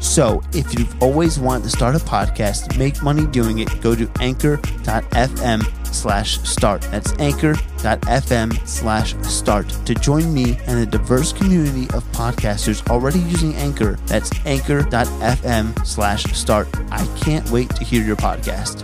So if you've always wanted to start a podcast, make money doing it, go to anchor.fm/start. That's anchor.fm/start to join me and a diverse community of podcasters already using Anchor. That's anchor.fm/start. I can't wait to hear your podcast.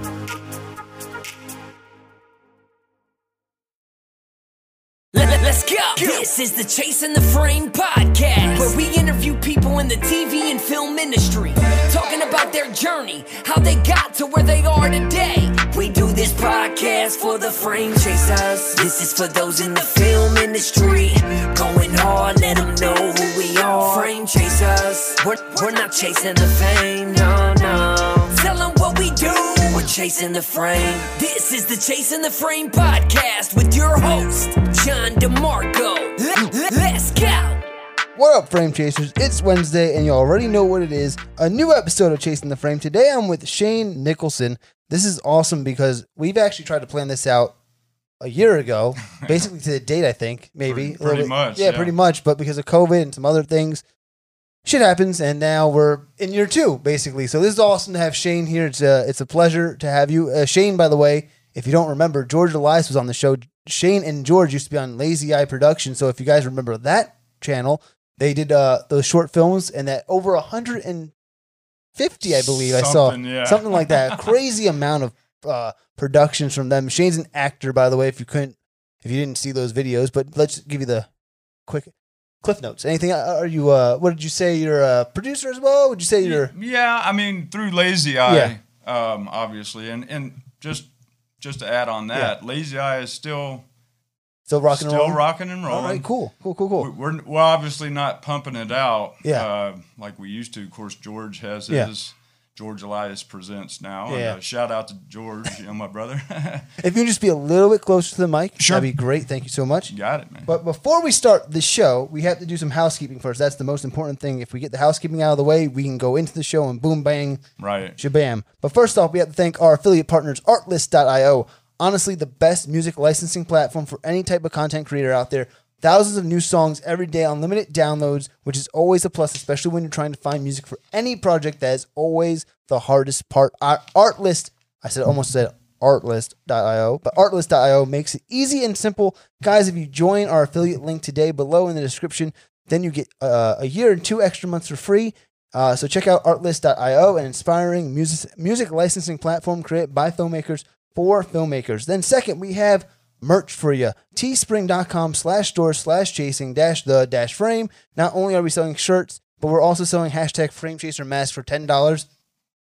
Let's go. This is the Chasing the Frame podcast, where we interview people in the TV and film industry, talking about their journey, how they got to where they are today. We do this podcast for the frame chasers. This is for those in the film industry, going hard, let them know who we are. Frame chasers, we're not chasing the fame, no, no. Tell them what we do, we're chasing the frame. This is the Chasing the Frame podcast with your host, John DeMarco. Let's go. What up, Frame Chasers? It's Wednesday, and you already know what it is. A new episode of Chasing the Frame. Today, I'm with Shane Nicholson. This is awesome because we've actually tried to plan this out a year ago, basically to the date, I think, maybe. Pretty much. Yeah, pretty much, but because of COVID and some other things, shit happens, and now we're in year two, basically. So this is awesome to have Shane here. It's a pleasure to have you. Shane, by the way, if you don't remember, George Elias was on the show. Shane and George used to be on Lazy Eye Productions, so if you guys remember that channel, they did those short films, and that over 150, I believe, something like that. A crazy amount of productions from them. Shane's an actor, by the way, if you didn't see those videos. But let's give you the quick cliff notes. Anything? Are you? What did you say? You're a producer as well? Would you say you're? Yeah, I mean, through Lazy Eye, obviously, and just to add on that, Lazy Eye is still rocking and rolling. Still rocking and rolling. All right, cool. We're obviously not pumping it out like we used to. Of course, George has his. George Elias presents now. Yeah. And shout out to George, my brother. If you just be a little bit closer to the mic, sure. That'd be great. Thank you so much. You got it, man. But before we start the show, we have to do some housekeeping first. That's the most important thing. If we get the housekeeping out of the way, we can go into the show and boom, bang, right, shabam. But first off, we have to thank our affiliate partners, Artlist.io. Honestly, the best music licensing platform for any type of content creator out there. Thousands of new songs every day, unlimited downloads, which is always a plus, especially when you're trying to find music for any project. That is always the hardest part. Artlist, I almost said Artlist.io, but Artlist.io makes it easy and simple. Guys, if you join our affiliate link today below in the description, then you get a year and 2 extra months for free. So check out Artlist.io, an inspiring music licensing platform created by filmmakers for filmmakers. Then second, we have merch for you. Teespring.com/store/chasing-the-frame. Not only are we selling shirts, but we're also selling #FrameChaser masks for $10.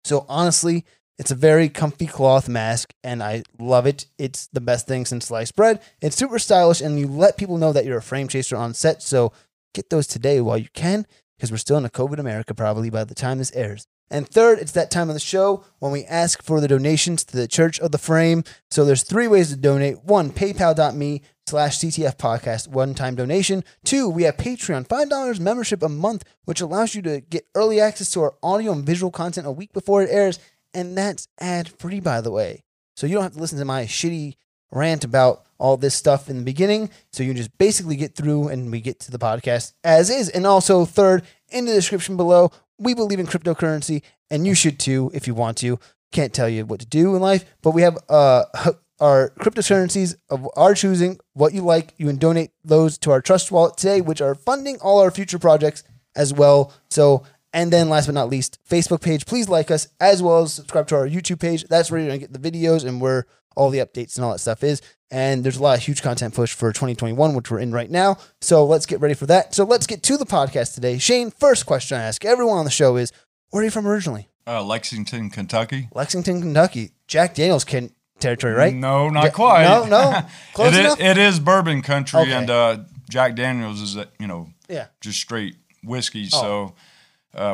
So honestly, it's a very comfy cloth mask, and I love it. It's the best thing since sliced bread. It's super stylish, and you let people know that you're a frame chaser on set. So get those today while you can, because we're still in a COVID America probably by the time this airs. And third, it's that time of the show when we ask for the donations to the Church of the Frame. So there's 3 ways to donate. 1, paypal.me/CTF podcast, one-time donation. 2, we have Patreon, $5 membership a month, which allows you to get early access to our audio and visual content a week before it airs. And that's ad-free, by the way. So you don't have to listen to my shitty rant about all this stuff in the beginning. So you can just basically get through and we get to the podcast as is. And also third, in the description below, we believe in cryptocurrency, and you should too if you want to. Can't tell you what to do in life, but we have our cryptocurrencies of our choosing, what you like. You can donate those to our Trust Wallet today, which are funding all our future projects as well. So, and then last but not least, Facebook page. Please like us as well as subscribe to our YouTube page. That's where you're going to get the videos, and we're all the updates and all that stuff is. And there's a lot of huge content push for 2021, which we're in right now. So let's get ready for that. So let's get to the podcast today. Shane, first question I ask everyone on the show is, where are you from originally? Lexington, Kentucky. Lexington, Kentucky. Jack Daniels territory, right? No, not quite. No. Close enough? It is bourbon country, okay. And Jack Daniels is, just straight whiskey, so...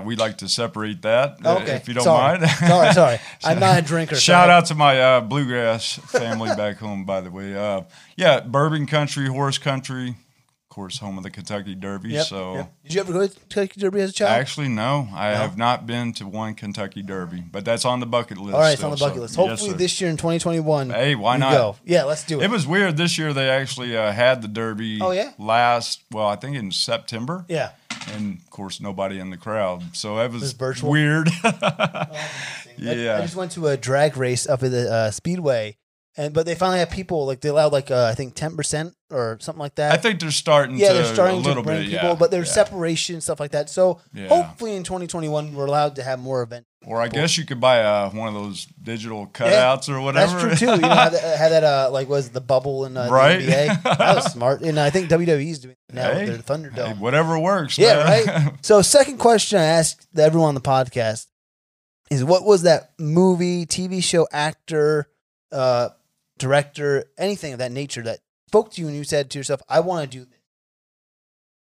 we like to separate that, okay. If you don't mind. Sorry. I'm not a drinker. Shout out to my bluegrass family back home, by the way. Bourbon country, horse country, of course, home of the Kentucky Derby. Yep, so, yep. Did you ever go to Kentucky Derby as a child? Actually, no. I have not been to one Kentucky Derby, but that's on the bucket list. All right, it's on the bucket list. Hopefully this year in 2021. Hey, why not? Go. Yeah, let's do it. It was weird this year. They actually had the Derby I think in September. Yeah. And, of course, nobody in the crowd. So that was virtual. Weird. I just went to a drag race up at the Speedway. But they finally have people, like, they allowed, like, I think 10% or something like that. I think they're starting to bring people, but there's separation, stuff like that. So hopefully in 2021, we're allowed to have more events. Or I guess you could buy one of those digital cutouts or whatever. That's true, too. You know, had that, was the bubble in the NBA? That was smart. And I think WWE's doing it now with their Thunderdome. Hey, whatever works. Yeah, man. Right? So second question I asked everyone on the podcast is, what was that movie, TV show, actor, director, anything of that nature that spoke to you and you said to yourself, I want to do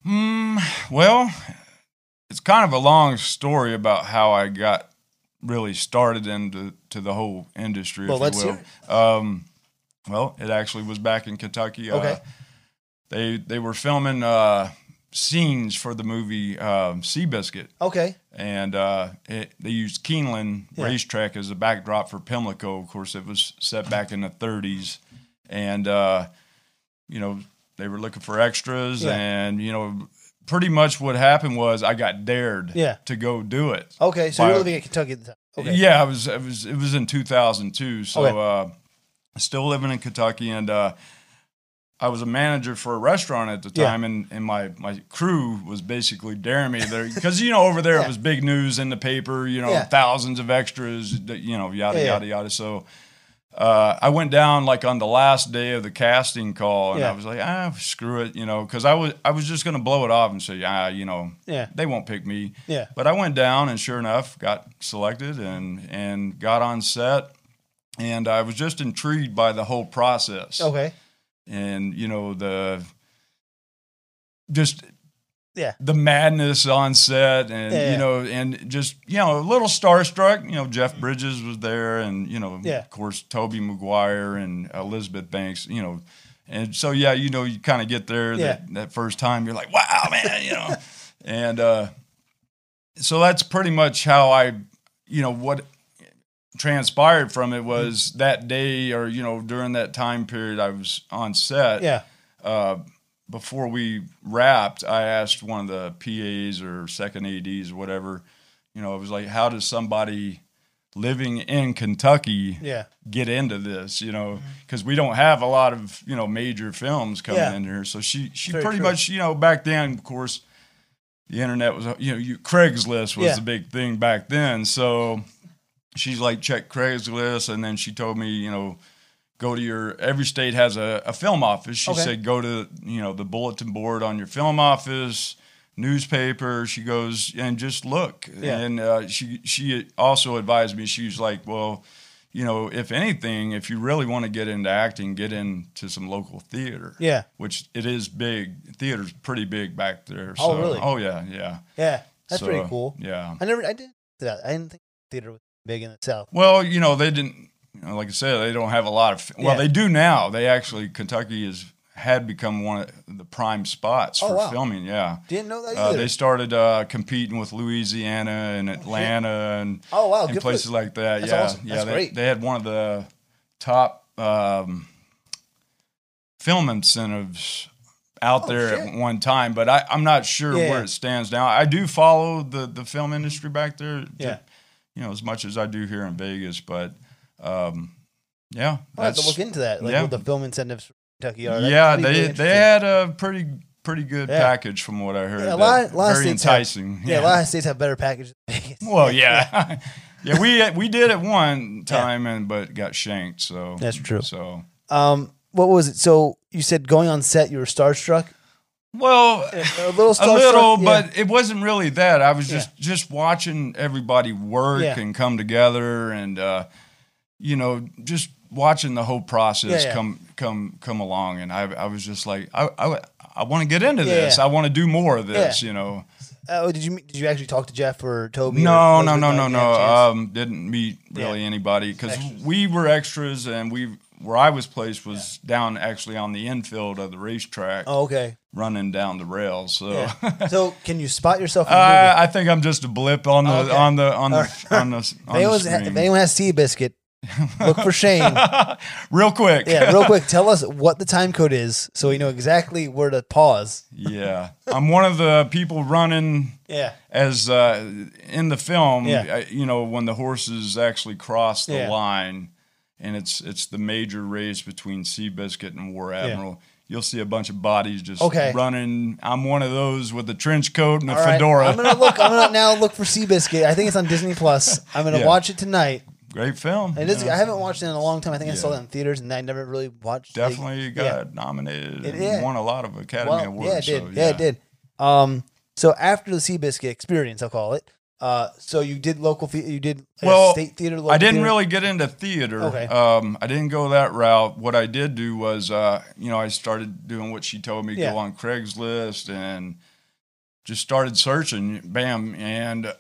this? Well, it's kind of a long story about how I got really started into the whole industry, if you will. It actually was back in Kentucky. Okay. They were filming scenes for the movie Seabiscuit. Okay. And they used Keeneland Racetrack as a backdrop for Pimlico. Of course, it was set back in the 30s. And, they were looking for extras. Yeah. And, pretty much what happened was I got dared to go do it. Okay, so you were living in Kentucky at the time. Okay. Yeah, it was in 2002. So still living in Kentucky. And I was a manager for a restaurant at the time, and my crew was basically daring me there because over there it was big news in the paper, thousands of extras, yada yada. So I went down like on the last day of the casting call, and I was like, screw it, because I was just gonna blow it off and say, they won't pick me. Yeah. But I went down, and sure enough, got selected and got on set, and I was just intrigued by the whole process. Okay. And the madness on set, and and just a little starstruck. Jeff Bridges was there, and of course Toby Maguire and Elizabeth Banks. And so you kind of get there that first time. You're like, wow, man, and so that's pretty much how I, what transpired from it was that day, or during that time period I was on set, before we wrapped, I asked one of the PAs or second ADs or whatever, it was like, how does somebody living in Kentucky get into this, because we don't have a lot of major films coming in here. So she pretty much, back then, of course, the internet was, Craigslist was the big thing back then, so she's like, check Craigslist, and then she told me, go to every state has a film office. She said, go to, the bulletin board on your film office, newspaper. She goes, and just look. Yeah. And she also advised me, she was like, well, if anything, if you really want to get into acting, get into some local theater. Yeah. Which it is big. Theater's pretty big back there. Oh, so, really? Oh, yeah, yeah. Yeah, that's pretty cool. Yeah. I didn't think theater was big in the South. Well, they didn't, like I said, they don't have a lot of, they do now. They actually, Kentucky had become one of the prime spots for filming. Yeah. Didn't know that either. They started competing with Louisiana and Atlanta and places like that. That's awesome. Yeah. That's great. They had one of the top film incentives out there at one time, but I'm not sure where it stands now. I do follow the film industry back there. As much as I do here in Vegas, but I'll have to look into that. Like what the film incentives for Kentucky are. Yeah, they had a pretty good package from what I heard. Yeah, a lot of states enticing. A lot of states have better packages than Vegas. Well, yeah. Yeah, we did it one time, yeah. but got shanked. So that's true. So what was it? So you said going on set, you were starstruck. Well, a little, yeah. but it wasn't really that. I was just watching everybody work and come together, and just watching the whole process come along. And I was just like, I want to get into this. I want to do more of this. You know. Did you actually talk to Jeff or Toby? No. Didn't meet really anybody because we were extras, and where I was placed was down actually on the infield of the racetrack. Oh, okay. Running down the rails. So, so can you spot yourself in the movie? I think I'm just a blip on the on the screen. If anyone has Seabiscuit, look for Shane. real quick. Tell us what the time code is so we know exactly where to pause. Yeah. I'm one of the people running as in the film, when the horses actually cross the line. And it's the major race between Seabiscuit and War Admiral. Yeah. You'll see a bunch of bodies just running. I'm one of those with a trench coat and a fedora. I'm gonna now look for Seabiscuit. I think it's on Disney Plus. I'm gonna watch it tonight. Great film. It is. I haven't watched it in a long time. I think I saw that in theaters, and I never really watched. Definitely got nominated and won a lot of Academy Awards. Yeah, it did. So after the Seabiscuit experience, I'll call it. So you did local theater, you did state theater? Local I didn't theater? Really get into theater. Okay. I didn't go that route. What I did do was, I started doing what she told me, go on Craigslist and just started searching, bam. And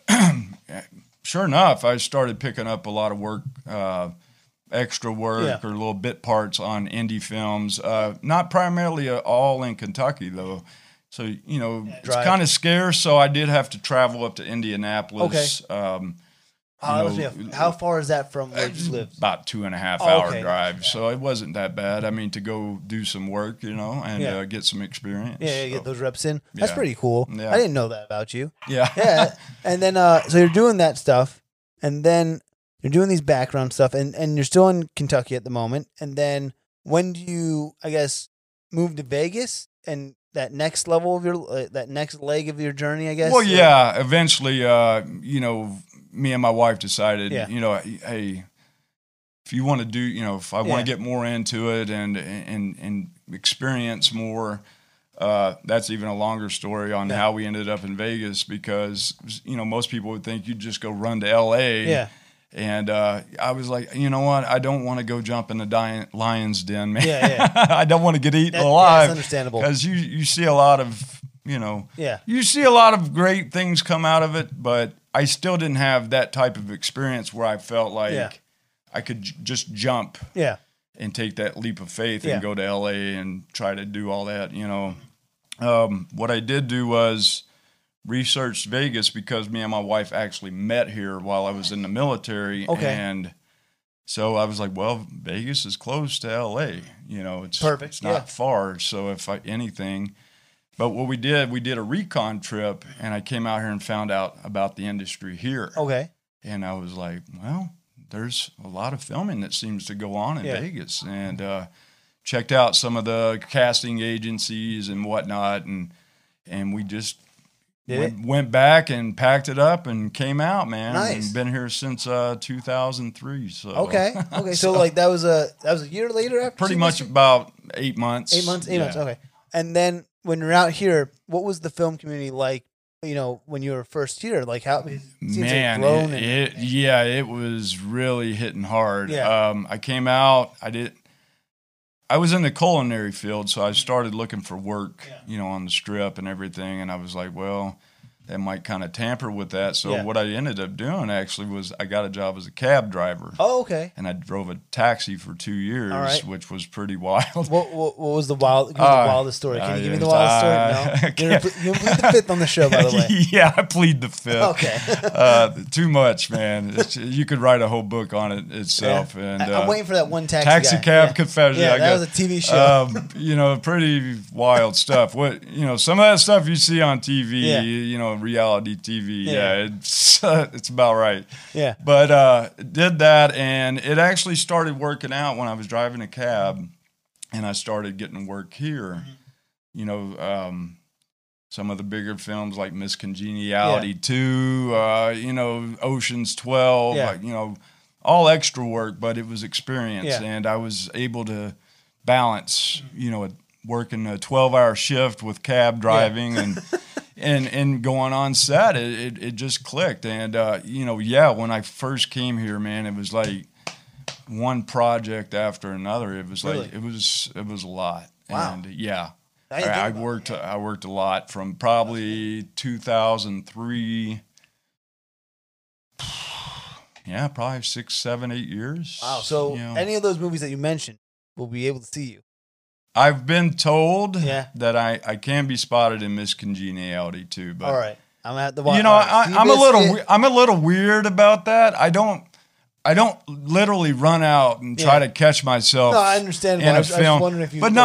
sure enough, I started picking up a lot of work, extra work or little bit parts on indie films. Not primarily all in Kentucky, though. So, it's kind of scarce, so I did have to travel up to Indianapolis. Okay. How far is that from where you live? About 2.5-hour drive, so it wasn't that bad. I mean, to go do some work, and get some experience. Yeah, get those reps in. Yeah. That's pretty cool. Yeah. I didn't know that about you. Yeah. Yeah, and then, so you're doing that stuff, and then you're doing these background stuff, and you're still in Kentucky at the moment, and then when do you, I guess, move to Vegas and... That next level of your, that next leg of your journey, I guess? Well, yeah. Eventually, me and my wife decided, hey, if you want to do, if I want to get more into it and experience more, that's even a longer story on how we ended up in Vegas because, most people would think you'd just go run to L.A. Yeah. And I was like, you know what? I don't want to go jump in the lion's den, man. Yeah. I don't want to get eaten alive. That's understandable. Because you see a lot of, you see a lot of great things come out of it, but I still didn't have that type of experience where I felt like I could just jump and take that leap of faith and go to L.A. and try to do all that, What I did do was... researched Vegas because me and my wife actually met here while I was in the military. Okay. And so I was like, well, Vegas is close to LA, it's perfect. It's not far. So if anything, but what we did a recon trip and I came out here and found out about the industry here. Okay. And I was like, well, there's a lot of filming that seems to go on in Vegas and, checked out some of the casting agencies and whatnot. And we just, went back and packed it up and came out, man. Nice. And been here since 2003. So okay. So like that was a year later after. Pretty much about 8 months. 8 months. Eight months. Okay. And then when you're out here, what was the film community like? When you were first here, like how it seems grown. It was really hitting hard. Yeah. I came out. I was in the culinary field, so I started looking for work, on the strip and everything. And I was like, well, that might kind of tamper with that. So what I ended up doing actually was I got a job as a cab driver. Oh, okay. And I drove a taxi for 2 years, which was pretty wild. What was the wildest story? Can you give me the wildest story? No. You plead the fifth on the show, by the way. Yeah, I plead the fifth. Okay. Too much, man. You could write a whole book on it itself. Yeah. And I'm waiting for that one taxi cab confession. Yeah, that was a TV show. Pretty wild stuff. Some of that stuff you see on TV. Yeah. Reality TV. Yeah. It's about right. Yeah. But did that, and it actually started working out when I was driving a cab, and I started getting work here. some of the bigger films like Miss Congeniality 2, Ocean's 12, all extra work, but it was experience. Yeah. And I was able to balance, working a 12-hour shift with cab driving and going on set. It just clicked. And, when I first came here, man, it was like one project after another. It was like, it was a lot. Wow. And I worked a lot from probably 2003, probably 6, 7, 8 years. Wow. So any of those movies that you mentioned will be able to see you. I've been told that I can be spotted in Miss Congeniality too, but all right. I'm at the I'm a little weird about that. I don't literally run out and try to catch myself. No, I understand. In a film. I was wondering if you. But no.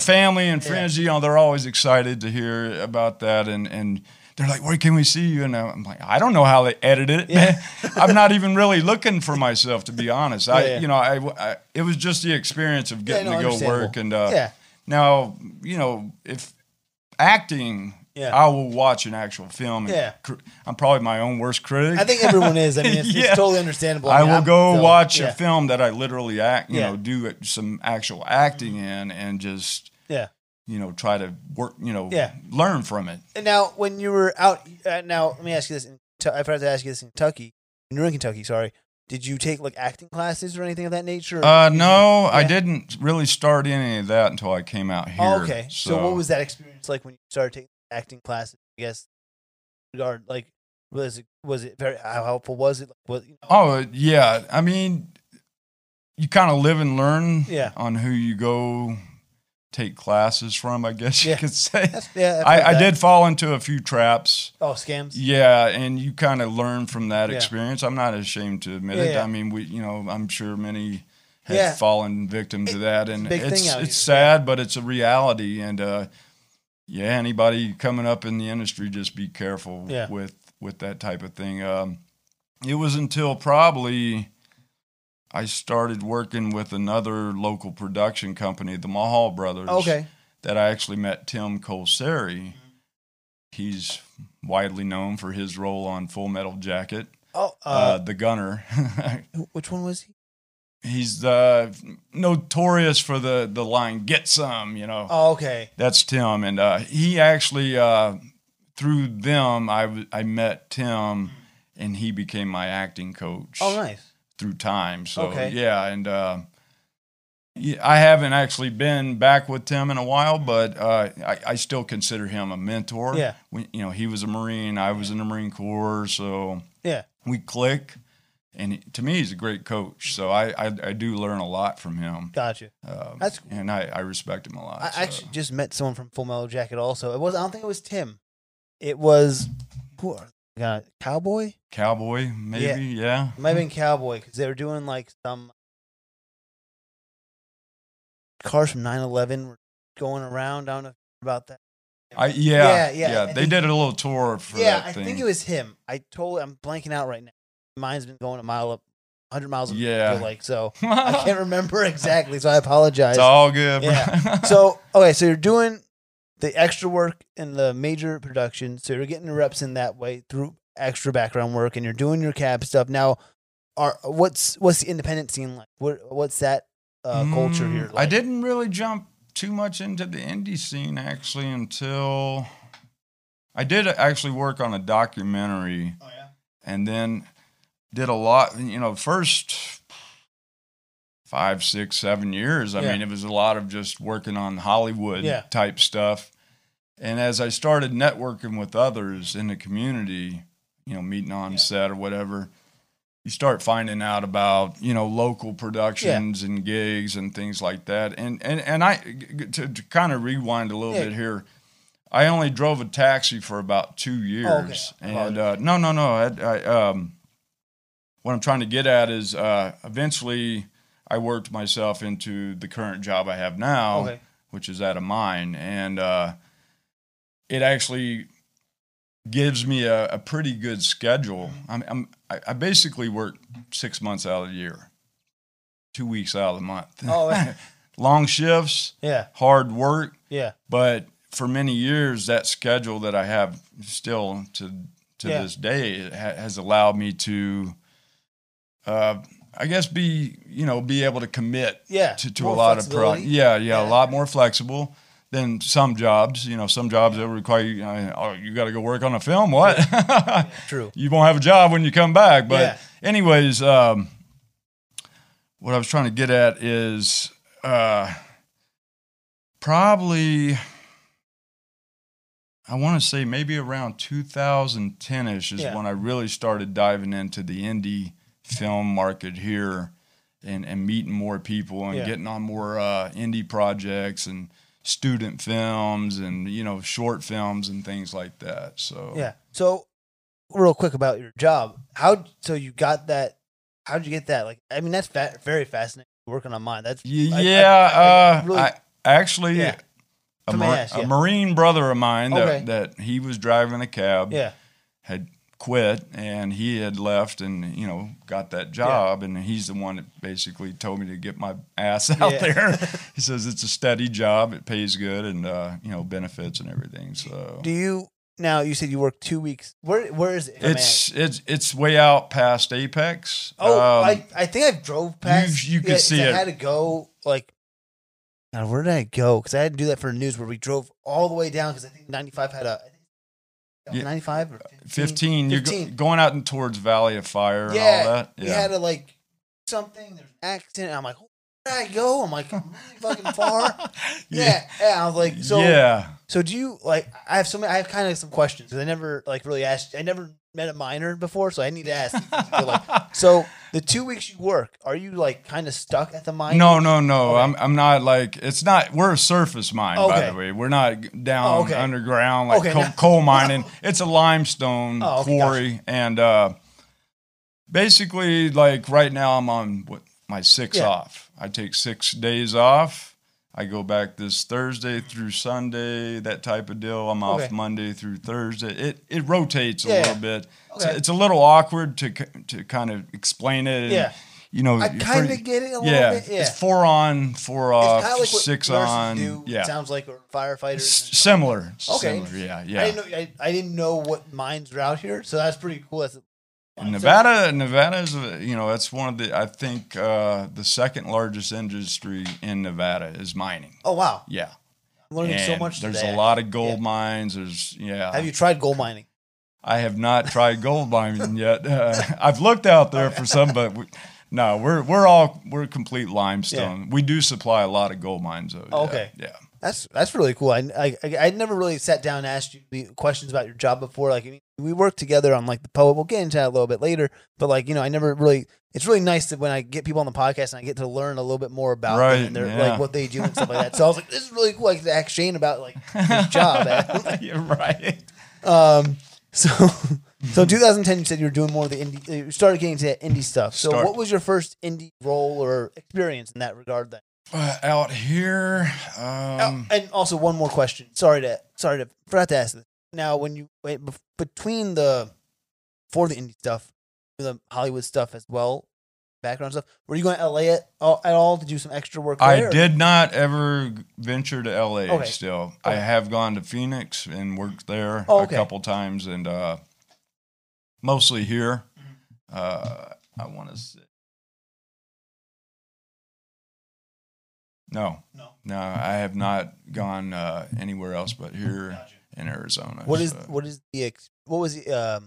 Family and friends, they're always excited to hear about that, and they're like, "Where can we see you?" And I'm like, "I don't know how they edited it." Yeah. I'm not even really looking for myself, to be honest. I it was just the experience of getting to go work, and now if acting. Yeah. I will watch an actual film. Yeah. I'm probably my own worst critic. I think everyone is. I mean, it's totally understandable. I will go watch a film that I literally do some actual acting in and just, try to work, learn from it. And now when you were out, let me ask you this. I forgot to ask you this in Kentucky. When you were in Kentucky, sorry. Did you take acting classes or anything of that nature? No, I didn't really start any of that until I came out here. Oh, okay. So what was that experience like when you started taking acting classes, I guess, regard was it very, how helpful was it? Oh yeah, I mean, you kind of live and learn on who you go take classes from, I guess you could say. I did fall into a few traps. Oh, scams. Yeah, and you kind of learn from that experience. I'm not ashamed to admit it. I mean, we, I'm sure many have fallen victim to that, and it's sad, but it's a reality, and. Anybody coming up in the industry, just be careful with that type of thing. It was until probably I started working with another local production company, the Mahal Brothers, that I actually met Tim Colseri. He's widely known for his role on Full Metal Jacket, the gunner. Which one was he? He's notorious for the line, "Get some," Oh, okay. That's Tim. And he actually, through them, I met Tim, and he became my acting coach. Oh, nice. Through time. So, and I haven't actually been back with Tim in a while, but I still consider him a mentor. Yeah. He was a Marine. I was in the Marine Corps. So, we click. And to me, he's a great coach. So I do learn a lot from him. Gotcha. That's cool. And I respect him a lot. I actually just met someone from Full Metal Jacket also. I don't think it was Tim. It was Cowboy? Cowboy, maybe, It might have been Cowboy because they were doing some cars from 9/11 were going around. I don't know if you heard about that. They did a little tour for that thing. I think it was him. I'm blanking out right now. Mine's been going 100 miles up. Yeah. So I can't remember exactly. So I apologize. It's all good. Bro. Yeah. So you're doing the extra work in the major production. So you're getting reps in that way through extra background work, and you're doing your cab stuff. Now, what's the independent scene like? What's that culture here like? I didn't really jump too much into the indie scene actually until I did actually work on a documentary. Oh yeah. And then. Did a lot, first 5, 6, 7 years. I mean, it was a lot of just working on Hollywood type stuff. And as I started networking with others in the community, meeting on set or whatever, you start finding out about, local productions and gigs and things like that. And I, to kind of rewind a little bit here, I only drove a taxi for about 2 years. Oh, okay. And what I'm trying to get at is eventually I worked myself into the current job I have now, which is at a mine. And it actually gives me a pretty good schedule. I basically work 6 months out of the year, 2 weeks out of the month. Oh, long shifts, hard work. Yeah. But for many years, that schedule that I have still to this day, it has allowed me to, I guess, be able to commit to a lot of a lot more flexible than some jobs. You know, some jobs that require you, you got to go work on a film. What? Yeah, true. You won't have a job when you come back. But anyways, what I was trying to get at is probably, I want to say maybe around 2010-ish is when I really started diving into the indie film market here and meeting more people and getting on more indie projects and student films and, you know, short films and things like that. So, So real quick about your job, so you got that, how'd you get that? Like, I mean, that's very fascinating working on mine. That's a Marine brother of mine that he was driving a cab had quit and he had left and, you know, got that job. And he's the one that basically told me to get my ass out there. He says, it's a steady job. It pays good and, you know, benefits and everything. So now you said you work 2 weeks. Where is it? It's way out past Apex. Oh, I think I drove past. You could see it. I had to go like, God, where did I go? Because I had to do that for the news where we drove all the way down because I think 95 had a 95 or 15. You're going out and towards Valley of Fire and all that. Yeah, we had to like something. There's an accident. And I'm like, where did I go? I'm like, I'm really fucking far. I was like, so. Yeah. So do you like? I have kind of some questions because I never like really asked. I never met a minor before, so I need to ask. So the 2 weeks you work, are you like kind of stuck at the mine? No. Okay. I'm not like it's not. We're a surface mine, by the way. We're not down underground like coal mining. It's a limestone quarry, and basically, like right now, I'm on my six off. I take 6 days off. I go back this Thursday through Sunday, that type of deal. I'm off Monday through Thursday. It rotates a little bit. Okay. So it's a little awkward to kind of explain it. And, you know, I kind of get it a little bit. Yeah, it's 4 on, 4 off, it's kind of like 6 on. Do, yeah, sounds like firefighters. Similar. Okay. Similar, yeah. I didn't know what mines were out here, so that's pretty cool. That's Nevada is, you know, that's one of the, I think, the second largest industry in Nevada is mining. Oh, wow. Yeah. I'm learning so much today. There's a lot of gold mines. There's, Have you tried gold mining? I have not tried gold mining yet. I've looked out there for some, but we're complete limestone. Yeah. We do supply a lot of gold mines, though. Oh, yeah. Okay. Yeah. That's really cool. I never really sat down and asked you questions about your job before. Like, I mean, we worked together on like the poet. We'll get into that a little bit later. But like, you know, I never really. It's really nice that when I get people on the podcast and I get to learn a little bit more about them and like what they do and stuff like that. So I was like, this is really cool. I get to ask Shane about like his job. You're right. So in 2010, you said you were doing more of the indie. You started getting into that indie stuff. So what was your first indie role or experience in that regard then? Out here, and also one more question. Sorry to forgot to ask this. Now, when you between the indie stuff, the Hollywood stuff as well, background stuff, were you going to LA at all to do some extra work? I did not ever venture to LA. Still, I have gone to Phoenix and worked there a couple times, and mostly here. I want to say. No, I have not gone anywhere else but here in Arizona. What was the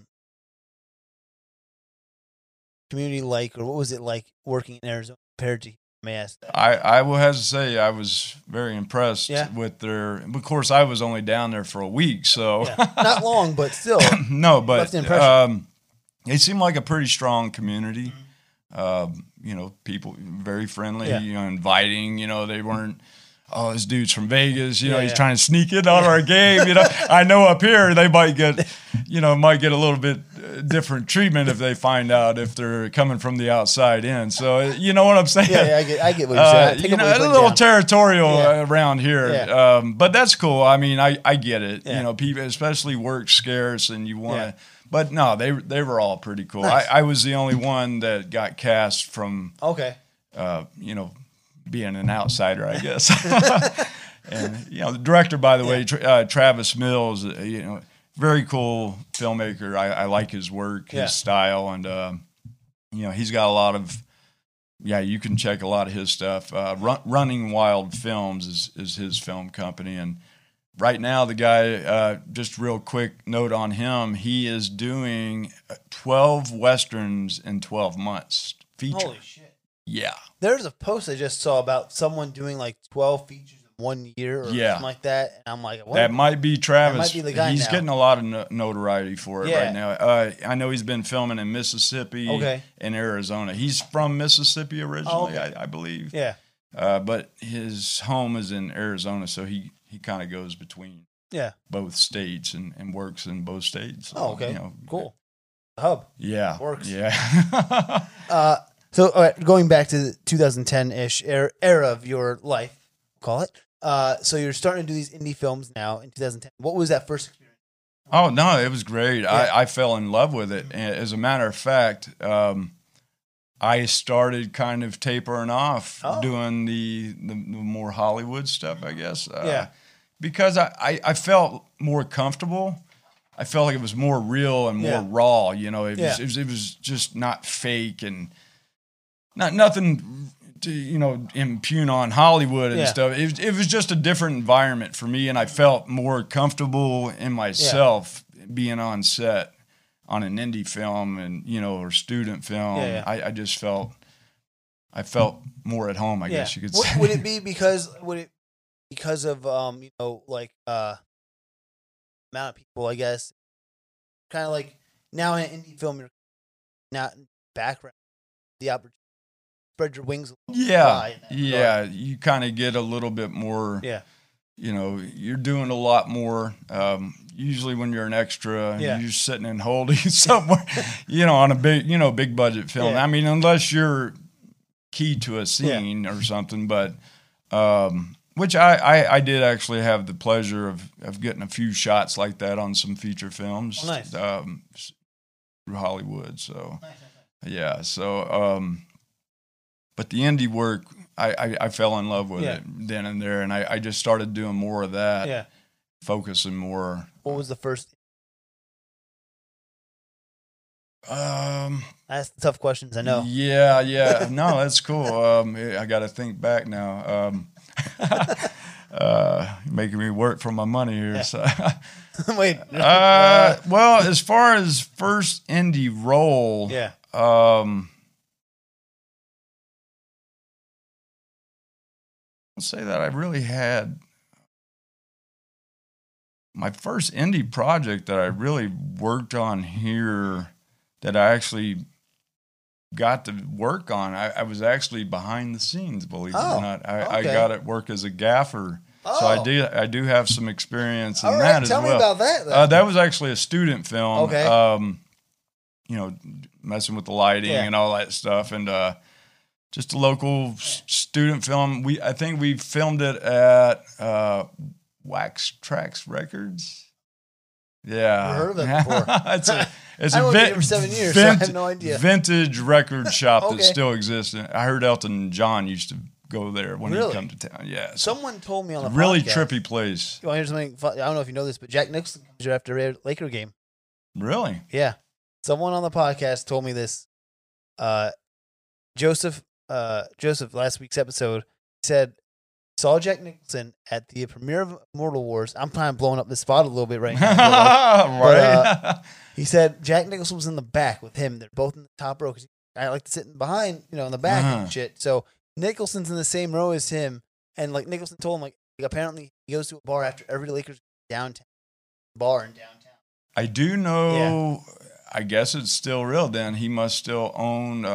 community like, or what was it like working in Arizona compared to? May I ask that? I will have to say I was very impressed with their. Of course, I was only down there for a week, so not long, but still. No, but it seemed like a pretty strong community. Mm-hmm. You know, people very friendly, you know, inviting, you know, they weren't, oh, this dude's from Vegas, you know, he's trying to sneak in on our game. You know, I know up here they might get, you know, a little bit different treatment if they find out if they're coming from the outside in. So, you know what I'm saying? Yeah, I get what you're saying. You know, a little territorial around here. Yeah. But that's cool. I mean, I get it. Yeah. You know, people, especially work scarce and you want to. But no, they were all pretty cool. Nice. I was the only one that got cast from, you know, being an outsider, I guess. And you know, the director, by the way, Travis Mills, you know, very cool filmmaker. I like his work, his style, and you know, he's got a lot of. Yeah, you can check a lot of his stuff. Running Wild Films is his film company, and right now the guy. Just real quick note on him: he is doing 12 westerns in 12 months. Feature. Holy shit! Yeah, there's a post I just saw about someone doing like 12 features in 1 year or something like that, and I'm like, what? That might be Travis. That might be the guy. He's getting a lot of notoriety for it right now. I know he's been filming in Mississippi and Arizona. He's from Mississippi originally, I believe. Yeah, but his home is in Arizona, so he kind of goes between both states and works in both states. So, you know, cool. Hub. Yeah. Works. Yeah. So all right, going back to the 2010-ish era of your life, call it. So you're starting to do these indie films now in 2010. What was that first experience? Oh, no, it was great. Yeah. I fell in love with it. And as a matter of fact, I started kind of tapering off doing the more Hollywood stuff, I guess. Because I felt more comfortable. I felt like it was more real and more raw, you know. It was just not fake and nothing to, you know, impugn on Hollywood and stuff. It was just a different environment for me, and I felt more comfortable in myself being on set on an indie film and, you know, or student film. I just felt more at home, I guess you could say. Would it be because of you know, like amount of people, I guess, kind of like now in an indie film, you're not background, the opportunity, spread your wings a little you kind of get a little bit more, you know, you're doing a lot more. Usually when you're an extra, you're just sitting and holding somewhere, you know, on a big, you know, big budget film. I mean, unless you're key to a scene or something, but, which I did actually have the pleasure of getting a few shots like that on some feature films through Hollywood. So, but the indie work, I fell in love with it then and there, and I just started doing more of that, focusing more. What was the first? I asked tough questions, I know. No, that's cool. I got to think back now. Making me work for my money here. So. Wait. Well, as far as first indie role, I'll say that I really had my first indie project that I really worked on here that I actually got to work on. I was actually behind the scenes, believe it or not. I got at work as a gaffer. So I do have some experience in that as well. Tell me about that. That was actually a student film. You know, messing with the lighting and all that stuff. And just a local student film. I think we filmed it at Wax Trax Records. Yeah. I've heard of that before. It's I've been here for 7 years, so I have no idea. Vintage record shop that still exists. I heard Elton John used to go there when he'd come to town. Yeah. So someone told me on the really podcast, trippy place. You want to hear something? I don't know if you know this, but Jack Nicholson comes here after a Laker game. Really? Yeah. Someone on the podcast told me this. Joseph last week's episode said. Saw Jack Nicholson at the premiere of Mortal Wars. I'm kind of blowing up this spot a little bit right now. He said Jack Nicholson was in the back with him. They're both in the top row because I like to sit behind, you know, in the back and shit. So Nicholson's in the same row as him. And like Nicholson told him, like apparently he goes to a bar after every Lakers downtown bar in downtown. I do know. Yeah. I guess it's still real. Then he must still own.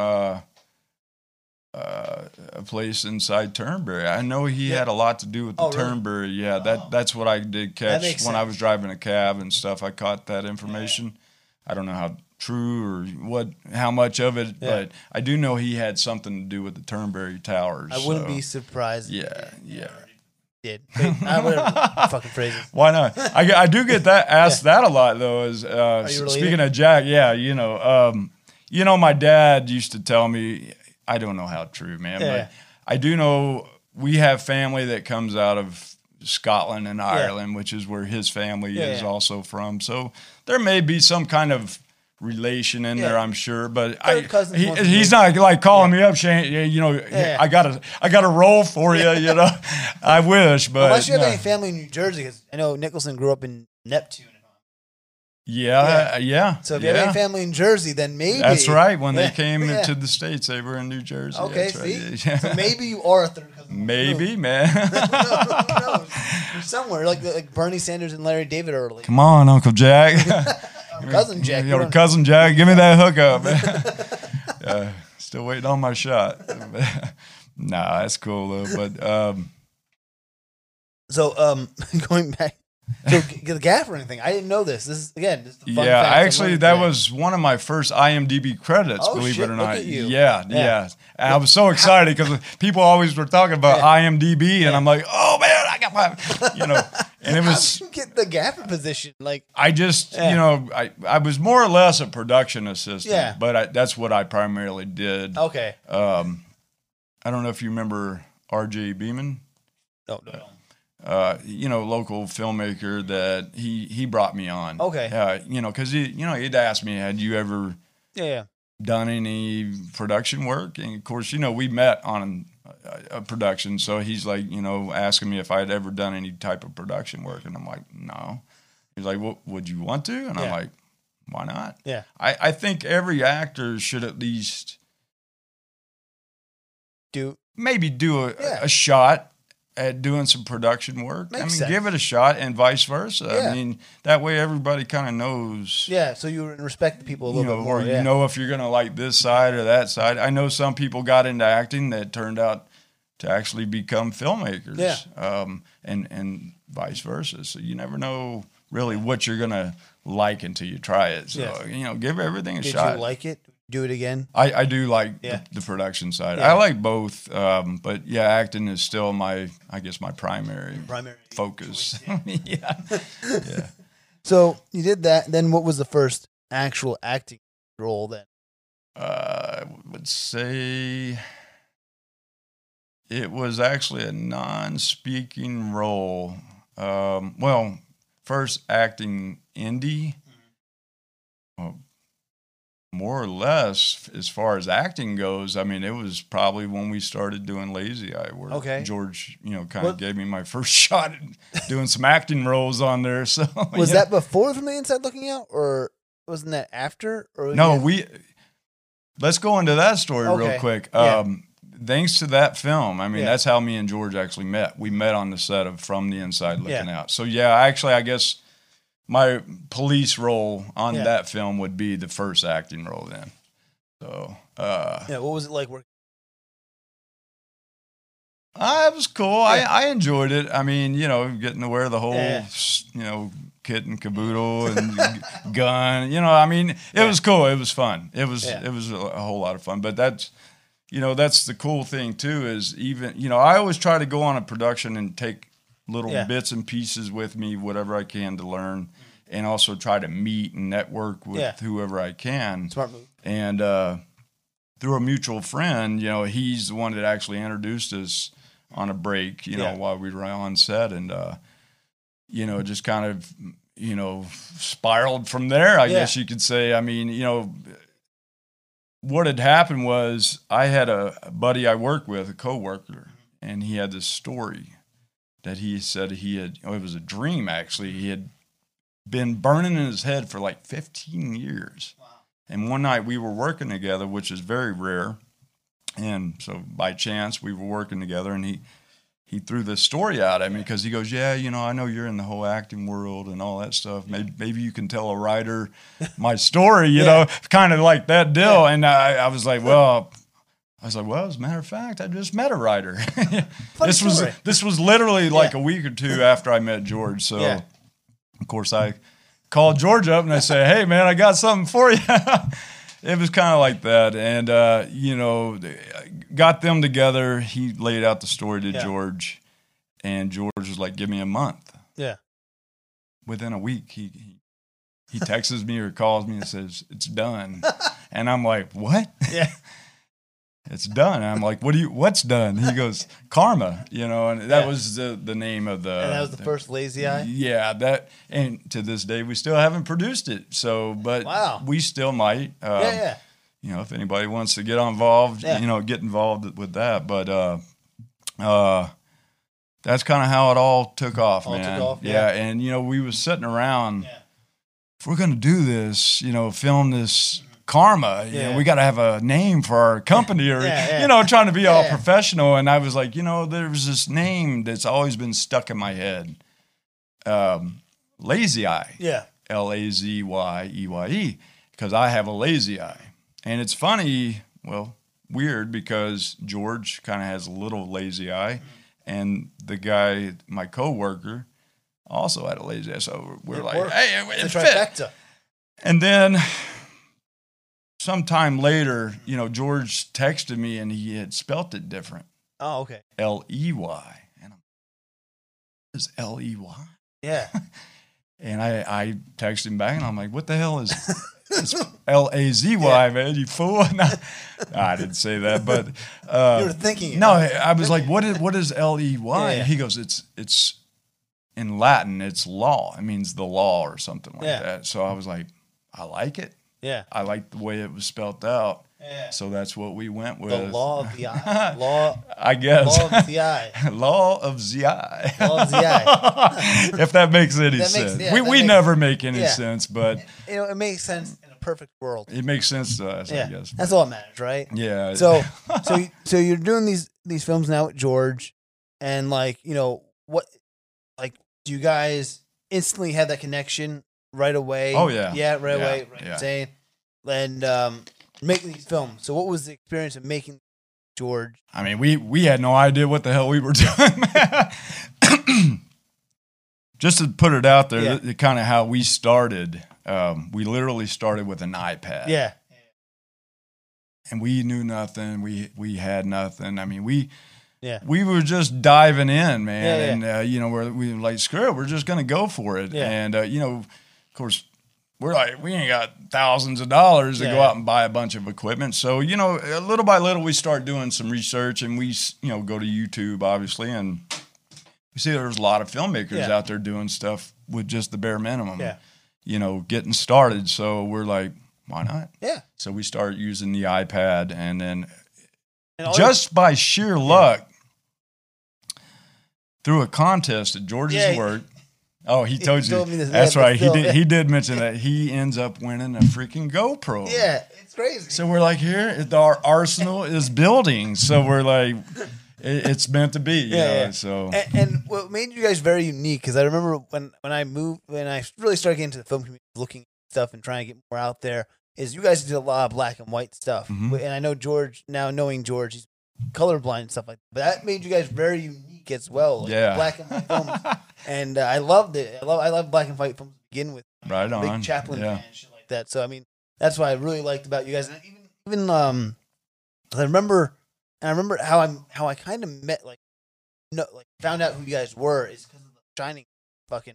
A place inside Turnberry. I know he had a lot to do with the Turnberry. Really? Yeah, that's what I did catch when I was driving a cab and stuff. I caught that information. I don't know how true or how much of it, but I do know he had something to do with the Turnberry Towers. I wouldn't be surprised. Yeah. Did fucking phrases? Why not? I do get that asked that a lot though. As speaking of Jack, you know, my dad used to tell me. I don't know how true, man, but I do know we have family that comes out of Scotland and Ireland, which is where his family is also from. So there may be some kind of relation in there, I'm sure, but he's not like calling me up, Shane, you know, I got a role for you, you know. I wish, but unless you have any family in New Jersey, because I know Nicholson grew up in Neptune. Yeah. So if you have any family in Jersey, then maybe. That's right. When they came into the States, they were in New Jersey. Okay, right. See? So maybe you are a third cousin. Maybe, man. Who knows? You're somewhere, like Bernie Sanders and Larry David are related. Come on, Uncle Jack. Cousin Jack. Cousin Jack, give me that hookup. Still waiting on my shot. Nah, that's cool, though. But, going back. So the gaff or anything? I didn't know this. This is again. Just the fun fact actually, that was one of my first IMDb credits. Believe it or not. Look at you. Yeah. I was so excited because people always were talking about IMDb, and I'm like, oh man, I got my, you know. And it was how did you get the gaffer position? Like I just, you know, I was more or less a production assistant, but that's what I primarily did. Okay. I don't know if you remember R.J. Beeman. No. You know, local filmmaker that he brought me on. Okay. You know, because he'd asked me, had you ever done any production work? And of course, you know, we met on a production. So he's like, you know, asking me if I'd ever done any type of production work. And I'm like, no. He's like, well, would you want to? And I'm like, why not? Yeah. I think every actor should at least do a shot at doing some production work. Makes sense. Give it a shot and vice versa. Yeah. I mean, that way everybody kind of knows. Yeah, so you respect the people a little bit more. Or you know if you're going to like this side or that side. I know some people got into acting that turned out to actually become filmmakers and vice versa. So you never know really what you're going to like until you try it. So, you know, give everything a shot. Did you like it? Do it again? I do like the production side. Yeah. I like both, but acting is still my primary focus. Choice, yeah. Yeah. So you did that. Then what was the first actual acting role then? I would say it was actually a non-speaking role. First acting indie. Mm-hmm. More or less, as far as acting goes, I mean, it was probably when we started doing Lazy Eye work. Okay. George, you know, kind of gave me my first shot at doing some acting roles on there. So was that before From the Inside Looking Out, or wasn't that after? Or no, let's go into that story real quick. Yeah. Thanks to that film, I mean, that's how me and George actually met. We met on the set of From the Inside Looking Out. So actually, I guess my police role on that film would be the first acting role then. So, what was it like working? It was cool. Yeah. I enjoyed it. I mean, you know, getting to wear the whole, you know, kit and caboodle and gun, you know, I mean, it was cool. It was fun. It was a whole lot of fun, but that's the cool thing too, is even, you know, I always try to go on a production and take little bits and pieces with me, whatever I can to learn, and also try to meet and network with whoever I can. Smart move. And through a mutual friend, you know, he's the one that actually introduced us on a break, you know, while we were on set, and you know, just kind of, you know, spiraled from there, I guess you could say. I mean, you know, what had happened was I had a buddy I worked with, a coworker, and he had this story that he said he had, it was a dream actually, he had been burning in his head for like 15 years. Wow. And one night we were working together, which is very rare. And so by chance we were working together, and he threw this story out at me because he goes, yeah, you know, I know you're in the whole acting world and all that stuff. Maybe you can tell a writer my story, you know, kind of like that deal. Yeah. And I was like, well, as a matter of fact, I just met a writer. This was literally like a week or two after I met George. So, of course, I called George up and I said, hey, man, I got something for you. It was kind of like that. And, you know, got them together. He laid out the story to George. And George was like, give me a month. Yeah. Within a week, he texts me or calls me and says, it's done. And I'm like, what? Yeah. it's done. And I'm like, what's done? He goes, Karma, you know, and that was the name of the. And that was the first Lazy Eye? Yeah. And to this day, we still haven't produced it. So, but we still might. Yeah. You know, if anybody wants to get involved, you know, get involved with that. But that's kind of how it all took off, Yeah. And, you know, we was sitting around, if we're going to do this, you know, film this Karma, you know, we got to have a name for our company or, you know, trying to be all professional. And I was like, you know, there's this name that's always been stuck in my head. Lazy Eye. Yeah. Lazyeye. Because I have a lazy eye. And it's funny, well, weird, because George kind of has a little lazy eye, and the guy, my coworker, also had a lazy eye. So we're like, hey, it's fit. And then sometime later, you know, George texted me, and he had spelt it different. Oh, okay. L-E-Y. And I'm like, is L-E-Y? Yeah. And I texted him back, and I'm like, what the hell is it's Lazy, man, you fool. I didn't say that, but you were thinking. No, I was like, what is Ley? Yeah. He goes, it's in Latin, it's law. It means the law or something like that. So I was like, I like it. Yeah. I like the way it was spelled out. Yeah. So that's what we went with. The law of the eye. I guess. Law of the eye. Law of the eye. If that makes any sense. We never make any sense, but you know, it makes sense in a perfect world. It makes sense to us, I guess. That's all that matters, right? Yeah. So you're doing these films now with George, and like, you know, what, like, do you guys instantly have that connection right away? Oh yeah. Yeah, right away. Right. Yeah. Insane. And making these films. So what was the experience of making George? I mean, we had no idea what the hell we were doing. Just to put it out there, kind of how we started. We literally started with an iPad. Yeah. And we knew nothing. We had nothing. I mean, we were just diving in, man. And, you know, we were like, screw it. We're just going to go for it. Yeah. And, you know, of course, we're like, we ain't got thousands of dollars to go out and buy a bunch of equipment. So, you know, little by little, we start doing some research, and we, you know, go to YouTube, obviously, and we see there's a lot of filmmakers out there doing stuff with just the bare minimum, you know, getting started. So we're like, why not? Yeah. So we start using the iPad, and then just by sheer luck, through a contest at George's work. Oh, he told you. Told me this, that's right. Still, he did mention that. He ends up winning a freaking GoPro. Yeah, it's crazy. So we're like, here, our arsenal is building. So we're like, it's meant to be. You know? So and what made you guys very unique? Because I remember when I moved, when I really started getting into the film community, looking at stuff and trying to get more out there, is you guys did a lot of black and white stuff. Mm-hmm. And I know George now, knowing George, he's colorblind and stuff like that. But that made you guys very unique as well. Like black and white films. And I loved it. I love black and white films to begin with. Right on. Big Chaplin fan and shit like that. So, I mean, that's what I really liked about you guys. And even I remember how I kind of met, like, no, like, found out who you guys were is because of the Shining fucking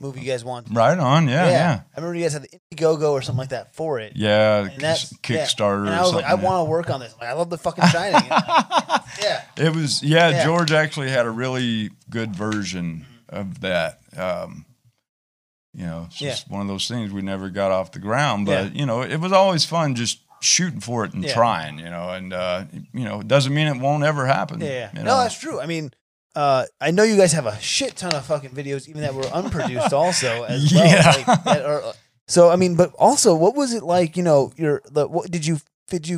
movie you guys wanted. Right on, yeah. I remember you guys had the Indiegogo or something like that for it. Yeah, Kickstarter. And I was like, I want to work on this. Like, I love the fucking Shining. It was, George actually had a really good version of that. You know, it's just one of those things we never got off the ground, but you know, it was always fun just shooting for it and trying, you know, and you know, it doesn't mean it won't ever happen. Yeah. You know? No, that's true. I mean, I know you guys have a shit ton of fucking videos, even that were unproduced also as well. Yeah. Like, so I mean, but also, what was it like, you know, what did you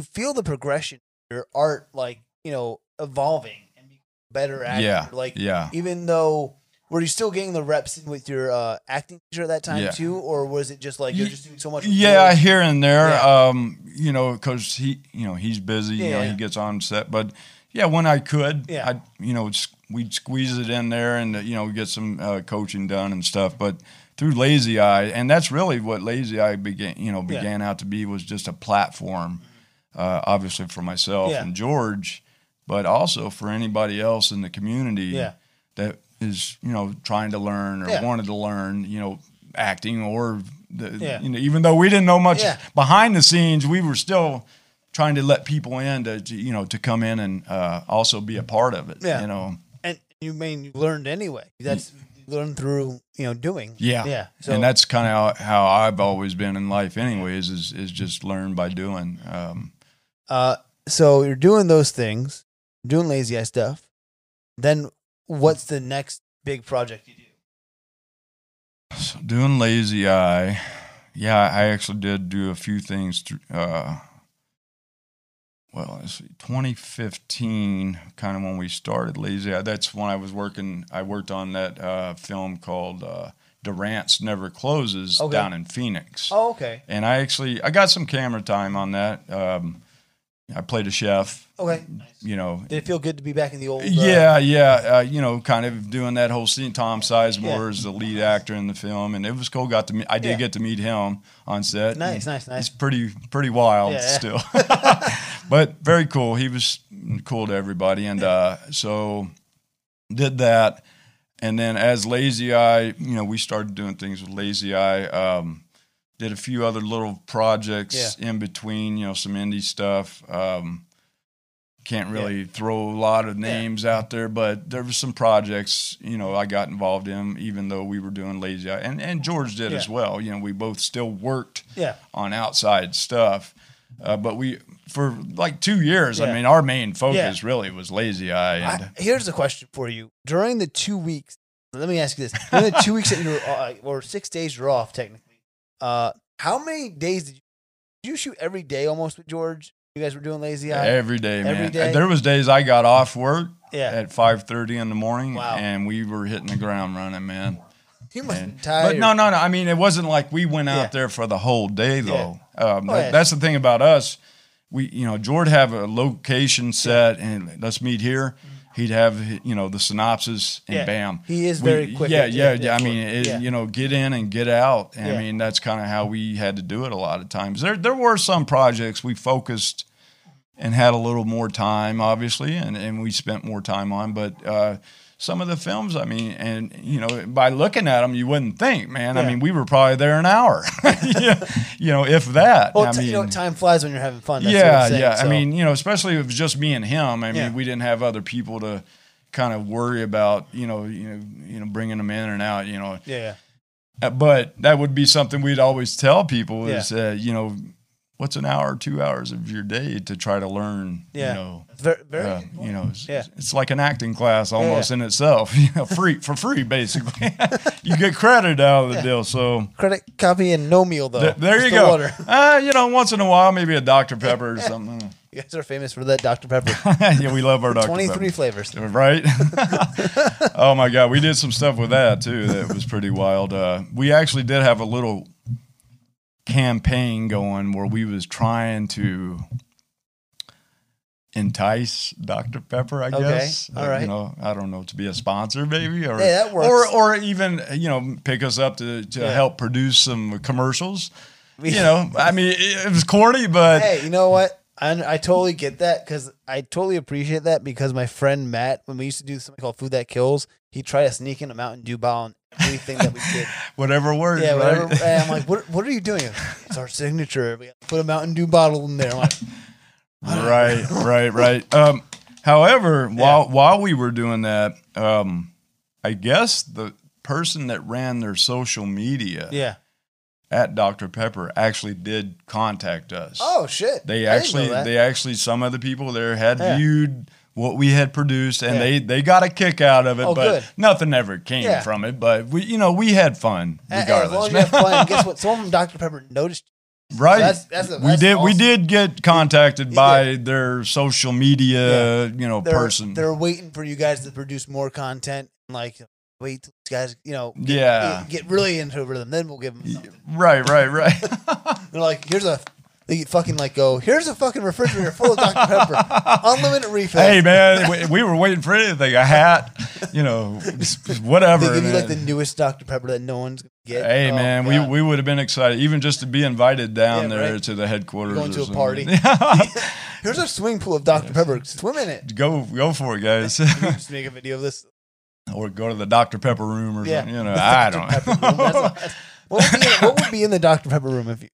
feel the progression of your art, like, you know, evolving and being better at it? Like, even though, were you still getting the reps in with your acting teacher at that time too, or was it just like you're just doing so much? Yeah, here and there, you know, because he's busy, you know, he gets on set, but when I could, I you know, we'd squeeze it in there and you know, get some coaching done and stuff. But through Lazy Eye, and that's really what Lazy Eye began out to be, was just a platform, obviously for myself and George, but also for anybody else in the community that is, you know, trying to learn or wanted to learn, you know, acting or, you know, even though we didn't know much behind the scenes, we were still trying to let people in to you know, to come in and also be a part of it. Yeah. You know, and you mean you learned anyway. That's learn through, you know, doing. Yeah. Yeah. So, and that's kind of how I've always been in life anyways, is just learn by doing. So you're doing those things, doing lazy eye stuff. Then what's the next big project you do? So doing lazy eye. Yeah. I actually did do a few things. Well, let's see, 2015, kind of when we started Lazy Eye. That's when I was working. I worked on that film called Durant's Never Closes down in Phoenix. Oh, okay. And I got some camera time on that. I played a chef. Okay. You know. Did it feel good to be back in the old? Yeah. You know, kind of doing that whole scene. Tom Sizemore is the lead actor in the film, and it was cool. I did get to meet him on set. Nice. It's pretty wild still. But very cool. He was cool to everybody. And so did that. And then as Lazy Eye, you know, we started doing things with Lazy Eye. Did a few other little projects in between, you know, some indie stuff. Can't really throw a lot of names out there, but there were some projects, you know, I got involved in, even though we were doing Lazy Eye. And George did as well. You know, we both still worked on outside stuff. But we, for like 2 years, I mean, our main focus really was Lazy Eye. Here's a question for you. During the 2 weeks, let me ask you this. During the 2 weeks that you're, or 6 days you're off, technically, how many days did you shoot every day almost with George? You guys were doing Lazy Eye? Every day, man. Every day? There was days I got off work at 5:30 in the morning, and we were hitting the ground running, man. You must be tired. But no. I mean, it wasn't like we went out there for the whole day, though. Yeah. That's the thing about us. We, you know, George have a location set, and let's meet here. He'd have, you know, the synopsis, and bam. He is very quick. Yeah. I mean, you know, get in and get out. And, I mean, that's kind of how we had to do it a lot of times. There were some projects we focused and had a little more time, obviously, and we spent more time on, but some of the films, I mean, and, you know, by looking at them, you wouldn't think, man. Yeah. I mean, we were probably there an hour, you know, if that. Well, I mean, you know, time flies when you're having fun. That's what I'm saying, so. I mean, you know, especially if it was just me and him. I mean, we didn't have other people to kind of worry about, you know, bringing them in and out, you know. Yeah. But that would be something we'd always tell people is, you know, what's an hour, 2 hours of your day to try to learn, you know, very you know, it's like an acting class almost in itself, you know, for free, basically. You get credit out of the deal. So credit, coffee, and no meal though. There you go. Water. You know, once in a while, maybe a Dr. Pepper or something. You guys are famous for that Dr. Pepper. Yeah, we love our Dr. 23 Pepper. 23 flavors. Right? Oh my God. We did some stuff with that too. That was pretty wild. We actually did have a little campaign going where we was trying to entice Dr. Pepper, I guess. All right. You know, I don't know, to be a sponsor maybe, or that works. or even, you know, pick us up to help produce some commercials. You know, I mean, it was corny, but hey, you know what? I totally get that, because I totally appreciate that, because my friend Matt, when we used to do something called Food That Kills, he tried to sneak in a Mountain Dew bottle and everything that we did. Whatever works. Yeah, whatever. Right? And I'm like, what are you doing? It's our signature. We put a Mountain Dew bottle in there. I'm like, right. However, while we were doing that, I guess the person that ran their social media at Dr. Pepper actually did contact us. Oh shit. They actually some of the people there had viewed what we had produced, and they got a kick out of it, but nothing ever came from it. But we, you know, we had fun regardless. As long as you have fun, guess what? Someone from Dr. Pepper noticed. Right. So that's awesome. We did get contacted by their social media, you know, person. They're waiting for you guys to produce more content. Like, wait till these guys, you know, get really into rhythm. Then we'll give them something. Right. They're like, here's a fucking refrigerator full of Dr. Pepper, unlimited refills. Hey man, we were waiting for anything, a hat, you know, whatever. They give you like the newest Dr. Pepper that no one's gonna get. Hey man, God. we would have been excited even just to be invited down there to the headquarters. Going to a party. Here's a swimming pool of Dr. Pepper. Swim in it. Go for it, guys. Just make a video of this, or go to the Dr. Pepper room or something. You know, I don't know. What would be in the Dr. Pepper room if you?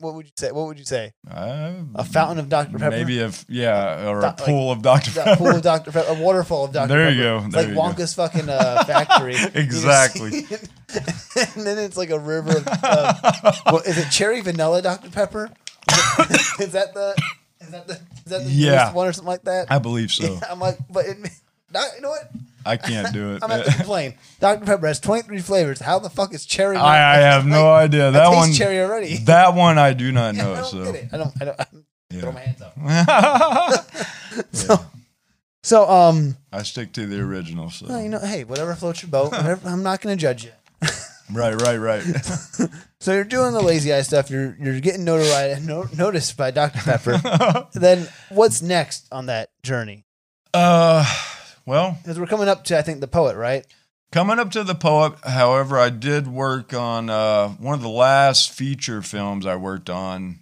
What would you say? What would you say? A fountain of Dr. Pepper? Maybe a, yeah, or a pool of Dr. Pepper. A pool of Dr. Pepper. A waterfall of Dr. Pepper. There you go. It's like Wonka's fucking factory. Exactly. And then it's like a river of, well, is it cherry vanilla Dr. Pepper? Is that the newest one or something like that? I believe so. Yeah, I'm like, but it, you know what? I can't do it. I'm at the complaint. Dr. Pepper has 23 flavors. How the fuck is cherry? I have no idea. That one, cherry already. That one I do not know. I don't throw my hands up. So I stick to the original. So well, you know, hey, whatever floats your boat. Whatever, I'm not going to judge you. Right. So you're doing the Lazy Eye stuff. You're getting noticed by Dr. Pepper. Then what's next on that journey? Well, because we're coming up to, I think, the poet, right? Coming up to the poet. However, I did work on one of the last feature films I worked on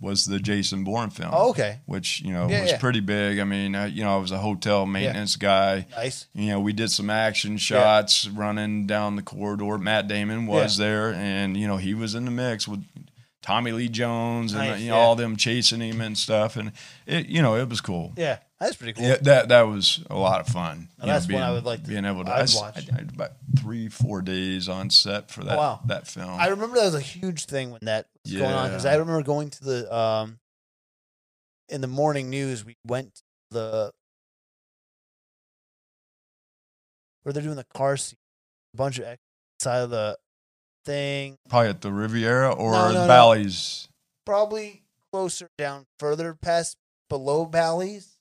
was the Jason Bourne film. Oh, okay. Which, you know, was pretty big. I mean, I was a hotel maintenance guy. Nice. You know, we did some action shots running down the corridor. Matt Damon was there, and, you know, he was in the mix with Tommy Lee Jones and all them chasing him and stuff. And, it was cool. Yeah. That's pretty cool. Yeah, that was a lot of fun. That's one I would like to being able to watch. I did about 3-4 days on set for that. Oh, wow. That film. I remember that was a huge thing when that was going on, because I remember going to the in the morning news. We went to the where they're doing the car scene, a bunch of side of the thing. Probably at the Riviera or Bally's. No. Probably closer down, further past below Bally's.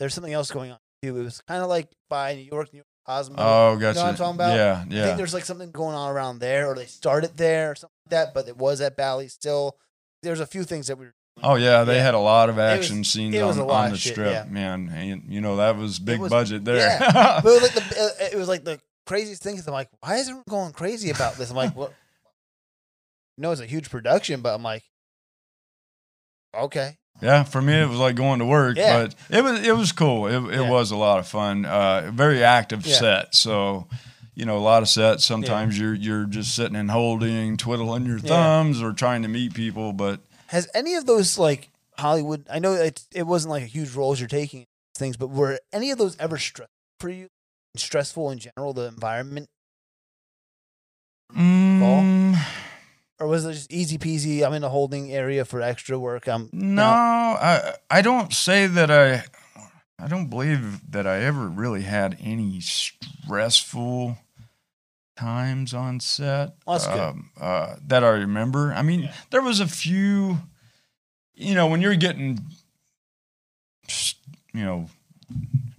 There's something else going on too. It was kind of like by New York, Cosmo. Oh, gotcha. You know what I'm talking about? Yeah. I think there's like something going on around there, or they started there or something like that, but it was at Bally's still. There's a few things that we were doing. Oh, yeah. They had a lot of action scenes on the strip, man. And, you know, that was big budget there. Yeah. But it was like the craziest thing, because I'm like, why is everyone going crazy about this? I'm like, what? You know, it's a huge production, but I'm like, okay. Yeah, for me it was like going to work, but it was cool. It was a lot of fun. Very active set. So, you know, a lot of sets. Sometimes you're just sitting and holding, twiddling your thumbs, or trying to meet people. But has any of those, like, Hollywood? I know it wasn't like a huge roles you're taking things, but were any of those ever stressful for you? Stressful in general, the environment. Or was it just easy peasy? I'm in a holding area for extra work. I don't say that I don't believe that I ever really had any stressful times on set that I remember. I mean, there was a few, you know, when you're getting, you know,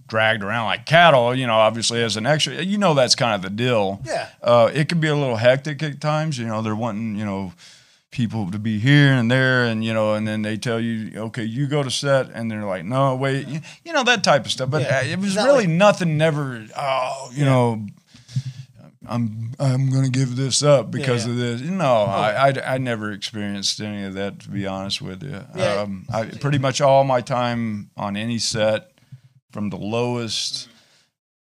dragged around like cattle, you know, obviously as an extra, you know, that's kind of the deal. Yeah. It can be a little hectic at times, you know, they're wanting, you know, people to be here and there and, you know, and then they tell you, okay, you go to set, and they're like, no, wait, you know, that type of stuff. But it was really nothing never, know, I'm going to give this up because of this. No, I never experienced any of that, to be honest with you. Yeah. I pretty much all my time on any set, from the lowest,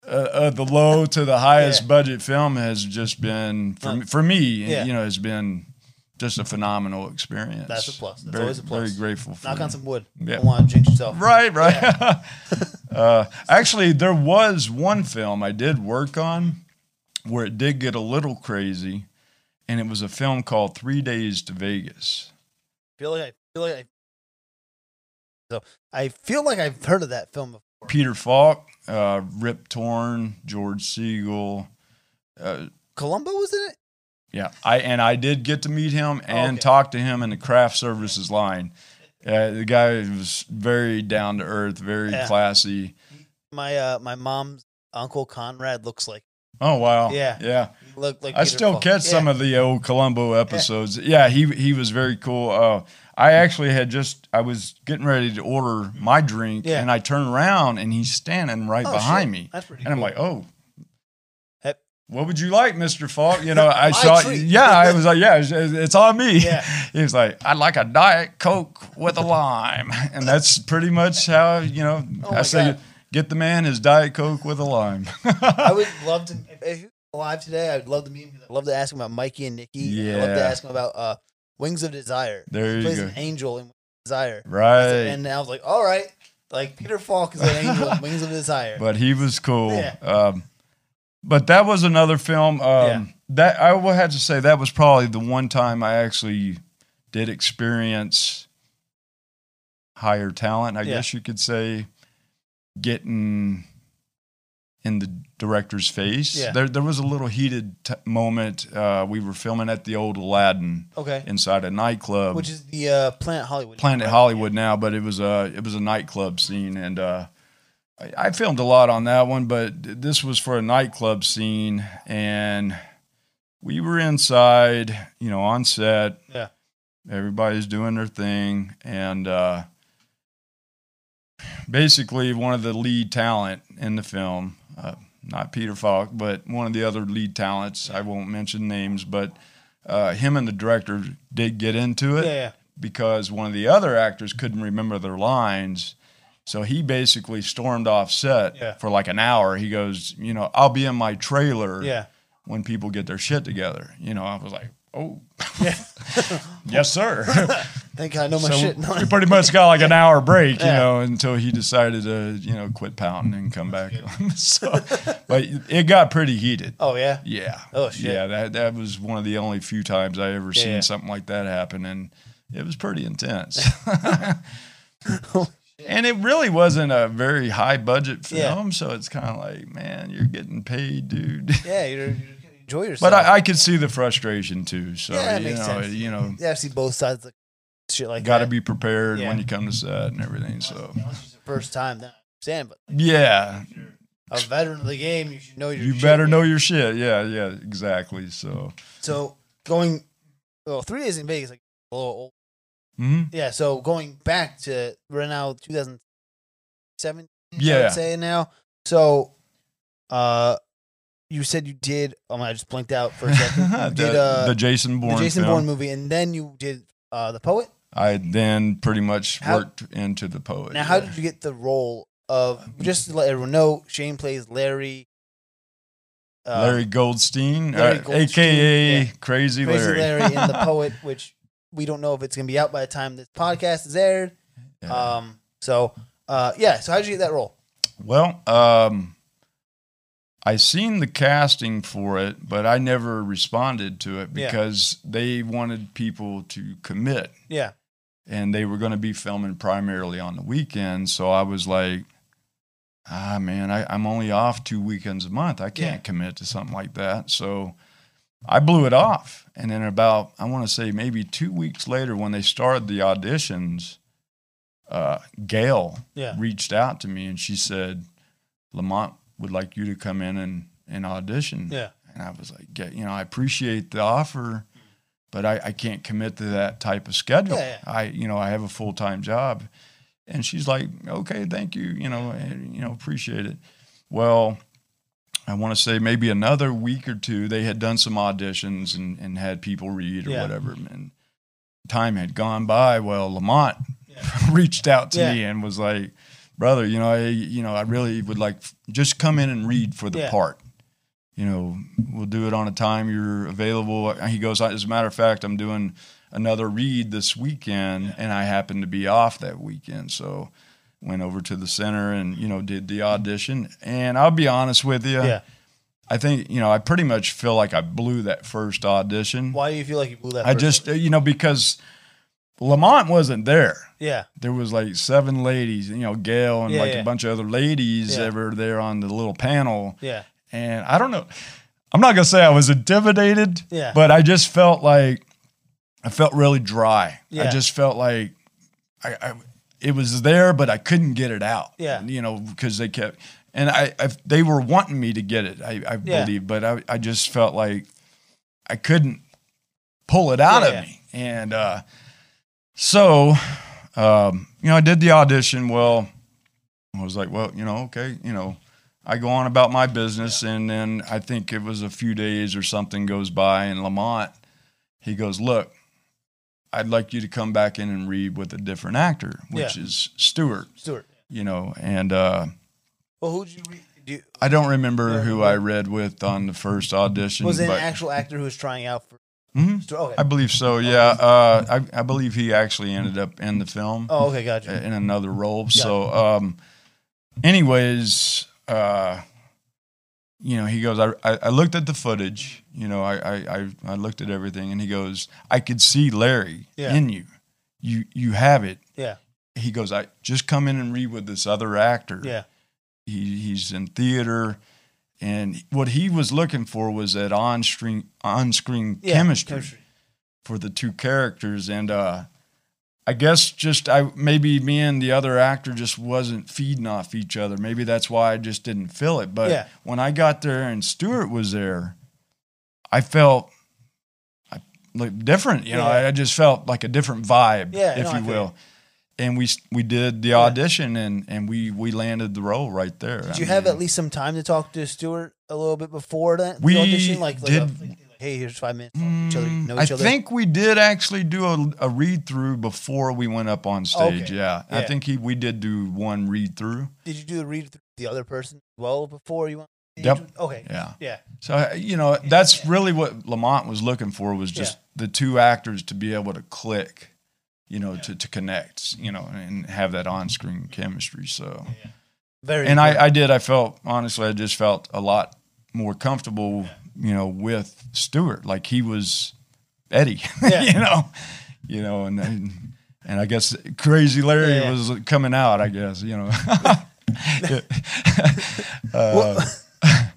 the low to the highest budget film has just been, for me, you know, has been just a phenomenal experience. That's a plus. That's always a plus. Very grateful for Knock on some wood. Yeah. Don't want to jinx yourself. Right. Yeah. Actually, there was one film I did work on where it did get a little crazy, and it was a film called 3 Days to Vegas. I feel like I've heard of that film before. Peter Falk, Rip Torn, George Segal. Columbo was in it? Yeah. I did get to meet him and talk to him in the craft services line. The guy was very down to earth, very classy. My mom's uncle Conrad looks like. Oh, wow. Yeah. Looked like I still catch some of the old Columbo episodes. Yeah, he was very cool. I actually I was getting ready to order my drink, and I turn around, and he's standing right behind me. That's pretty cool. I'm like, what would you like, Mr. Falk? You know, I saw, I was like, it's on me. Yeah. He was like, I'd like a Diet Coke with a lime. And that's pretty much how, you know, get the man his Diet Coke with a lime. I would love to, if he was alive today, I would love to meet him. I'd love to ask him about Mikey and Nikki. Yeah. I'd love to ask him about Wings of Desire. There he plays an angel in Wings of Desire. Right. And I was like, all right. Like, Peter Falk is an angel in Wings of Desire. But he was cool. Yeah. But that was another film. That I will have to say that was probably the one time I actually did experience higher talent, I guess you could say, getting in the director's face. Yeah. There was a little heated moment. We were filming at the old Aladdin inside a nightclub. Which is the Planet Hollywood. Planet Hollywood now, but it was a nightclub scene. And I filmed a lot on that one, but this was for a nightclub scene. And we were inside, on set. Yeah. Everybody's doing their thing. And basically one of the lead talent in the film, not Peter Falk, but one of the other lead talents, I won't mention names, but him and the director did get into it because one of the other actors couldn't remember their lines. So he basically stormed off set for like an hour. He goes, I'll be in my trailer when people get their shit together. I was like, oh, yeah. Yes, sir. Thank God I know my shit. We pretty much got like an hour break, until he decided to, quit pouting and come back. But it got pretty heated. Oh, yeah? Yeah. Oh, shit. Yeah, that was one of the only few times I ever seen something like that happen, and it was pretty intense. And it really wasn't a very high-budget film, so it's kind of like, man, you're getting paid, dude. Yeah, you're enjoy yourself. But I could see the frustration, too. So, yeah, that makes sense. You have to see both sides of the shit like that. Got to be prepared when you come to set and everything. So that was just the first time that I understand. But a veteran of the game, you should know your shit. You better know your shit. Yeah, exactly. So going 3 days in Vegas, like a little old. Mm-hmm. Yeah, so going back to right now, 2007, I'd say now. So, you said you did. Oh my! I just blinked out for a second. The Jason Bourne, movie, and then you did The Poet. I then pretty much worked into The Poet. Now, how did you get the role of? Just to let everyone know, Shane plays Larry. Larry Goldstein, aka Crazy Larry. Crazy Larry in The Poet, which we don't know if it's gonna be out by the time this podcast is aired. Yeah. So how did you get that role? Well, I seen the casting for it, but I never responded to it because they wanted people to commit. Yeah. And they were going to be filming primarily on the weekends. So I was like, man, I'm only off 2 weekends a month. I can't commit to something like that. So I blew it off. And then about, I want to say maybe 2 weeks later when they started the auditions, Gail reached out to me and she said, Lamont would like you to come in and audition. Yeah. And I was like, I appreciate the offer, but I can't commit to that type of schedule. Yeah, yeah. I have a full-time job. And she's like, okay, thank you. Appreciate it. Well, I want to say maybe another week or two, they had done some auditions and had people read or whatever. And time had gone by. Well, Lamont reached out to me and was like, brother, I really would like just come in and read for the part. We'll do it on a time you're available. He goes, as a matter of fact, I'm doing another read this weekend, and I happened to be off that weekend. So went over to the center and, did the audition. And I'll be honest with you. Yeah. I think, I pretty much feel like I blew that first audition. Why do you feel like you blew that because Lamont wasn't there. Yeah. There was like 7 ladies, Gail and a bunch of other ladies that were there on the little panel. Yeah. And I don't know. I'm not going to say I was intimidated, but I just felt like I felt really dry. Yeah. I just felt like it was there, but I couldn't get it out. Yeah. Because they kept, and they were wanting me to get it, I believe, but I just felt like I couldn't pull it out of me. And, so, I did the audition. Well, I was like, I go on about my business. And then I think it was a few days or something goes by, and Lamont, he goes, look, I'd like you to come back in and read with a different actor, which is Stewart. And, well, who'd you read? I don't remember who I read with on the first audition. Was it an actual actor who was trying out for Mm-hmm. Okay. I believe so, yeah. I believe he actually ended up in the film. Oh, okay, gotcha. In another role. Got so, anyways, you know, he goes, I looked at the footage, you know, I looked at everything, and he goes, I could see Larry in you. You have it. Yeah. He goes, I just come in and read with this other actor. Yeah. He's in theater. And what he was looking for was that on-screen chemistry for the two characters. And I guess just maybe me and the other actor just wasn't feeding off each other. Maybe that's why I just didn't feel it. But when I got there and Stuart was there, I felt like different. You know, I just felt like a different vibe, if you will. And we did the audition, and we landed the role right there. Did you have at least some time to talk to Stuart a little bit before that? We audition? Like, hey, here's 5 minutes. Know each other. I think we did actually do a read-through before we went up on stage, yeah. I think we did do one read-through. Did you do the read-through with the other person as well before you went? Yep. Okay. Yeah. So, you know, that's really what Lamont was looking for, was just the two actors to be able to click. You know, to connect, you know, and have that on-screen chemistry. So, very. And I just felt a lot more comfortable, you know, with Stuart. Like he was Eddie, you know, and I guess Crazy Larry was coming out. I guess, you know.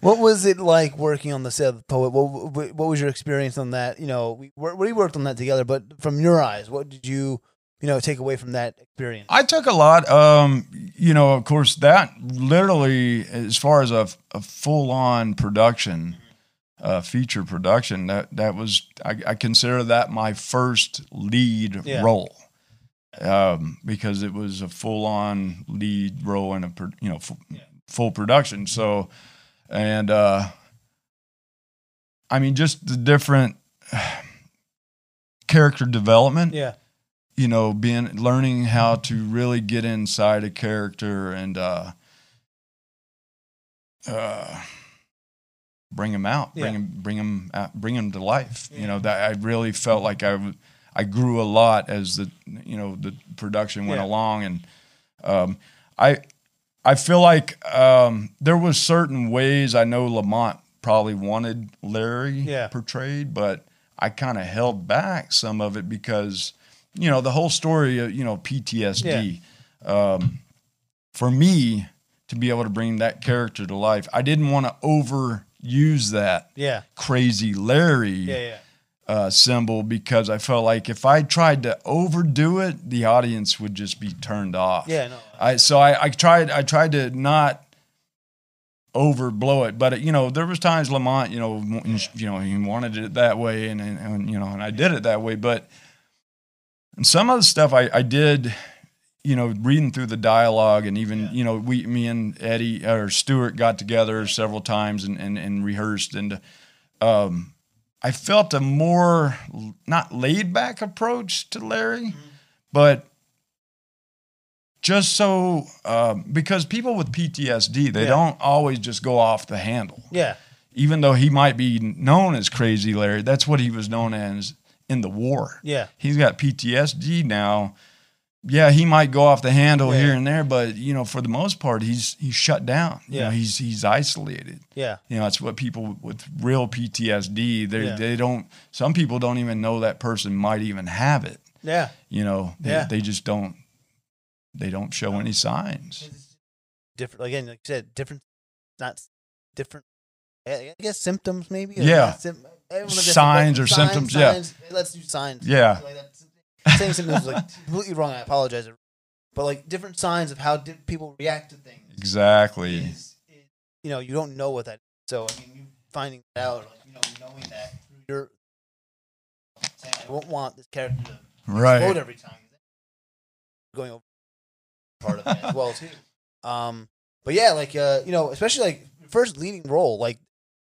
What was it like working on the set of The Poet? What was your experience on that? You know, we worked on that together, but from your eyes, what did you take away from that experience? I took a lot. You know, of course, that literally, as far as a full-on production, feature production, that was, I consider that my first lead role. Because it was a full-on lead role in full production. So... And, I mean, just the different character development, you know, learning how to really get inside a character and, bring him out, bring him to life. You know, that I really felt like I grew a lot as the production went along. And, I feel like there was certain ways I know Lamont probably wanted Larry portrayed, but I kind of held back some of it because, you know, the whole story, you know, PTSD. For me to be able to bring that character to life, I didn't want to overuse that Crazy Larry symbol because I felt like if I tried to overdo it, the audience would just be turned off. Yeah, no. I tried to not overblow it, but you know, there was times Lamont, you know, he wanted it that way, and you know, and I did it that way. But and some of the stuff I did, you know, reading through the dialogue, and even you know, me and Eddie or Stuart got together several times and rehearsed and. I felt a more not laid back approach to Larry, but just so because people with PTSD, they don't always just go off the handle. Yeah. Even though he might be known as Crazy Larry, that's what he was known as in the war. Yeah. He's got PTSD now. Yeah, he might go off the handle here and there, but you know, for the most part, he's shut down. Yeah, you know, he's isolated. Yeah, you know, that's what people with real PTSD they don't. Some people don't even know that person might even have it. Yeah, you know, they just don't. They don't show any signs. Different again, like you said, different, not different. I guess symptoms maybe. Yeah, signs or symptoms. Yeah, let's do signs. Yeah. Like that. Saying something was like completely wrong. I apologize, but like different signs of how people react to things. Exactly. You know, you don't know what that is. So I mean, you finding that out, like, you know, knowing that you're saying, I won't want this character to explode every time. Going over part of that as well too. But yeah, like you know, especially like first leading role, like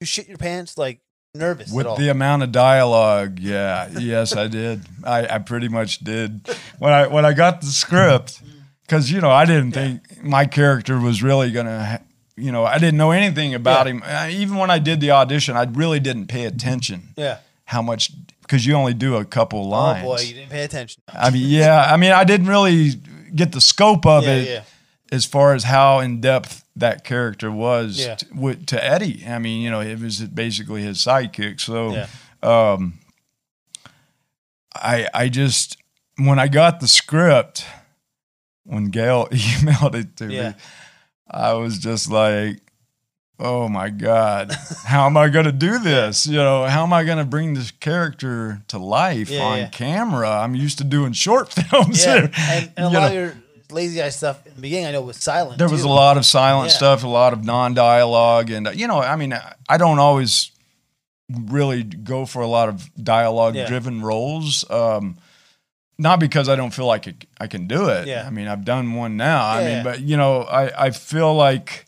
you shit your pants, like. Nervous with the amount of dialogue, yes, I did. I pretty much did when I got the script, because you know I didn't think my character was really gonna, you know, I didn't know anything about him. Even when I did the audition, I really didn't pay attention. Yeah, how much because you only do a couple lines. Oh boy, you didn't pay attention. I mean, yeah. I mean, I didn't really get the scope of it as far as how in depth that character was to Eddie. I mean, you know, it was basically his sidekick. So, I just, when I got the script, when Gail emailed it to me, I was just like, oh my God, how am I going to do this? You know, how am I going to bring this character to life on camera? I'm used to doing short films. Yeah. And a lot of your Lazy Eye stuff in the beginning, I know, was silent. There was a lot of silent stuff, a lot of non-dialogue. And, you know, I mean, I don't always really go for a lot of dialogue-driven roles. Not because I don't feel like I can do it. Yeah. I mean, I've done one now. But, you know, I feel like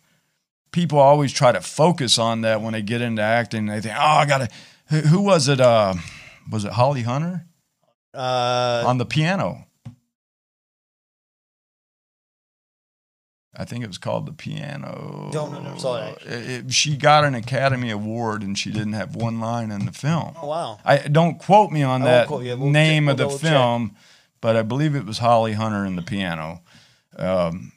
people always try to focus on that when they get into acting. They think, oh, I got to – who was it? Was it Holly Hunter? On the piano. I think it was called The Piano. Don't remember. Saw it. She got an Academy Award, and she didn't have one line in the film. Oh, wow. Don't quote me on that name of the film, but I believe it was Holly Hunter and The Piano. And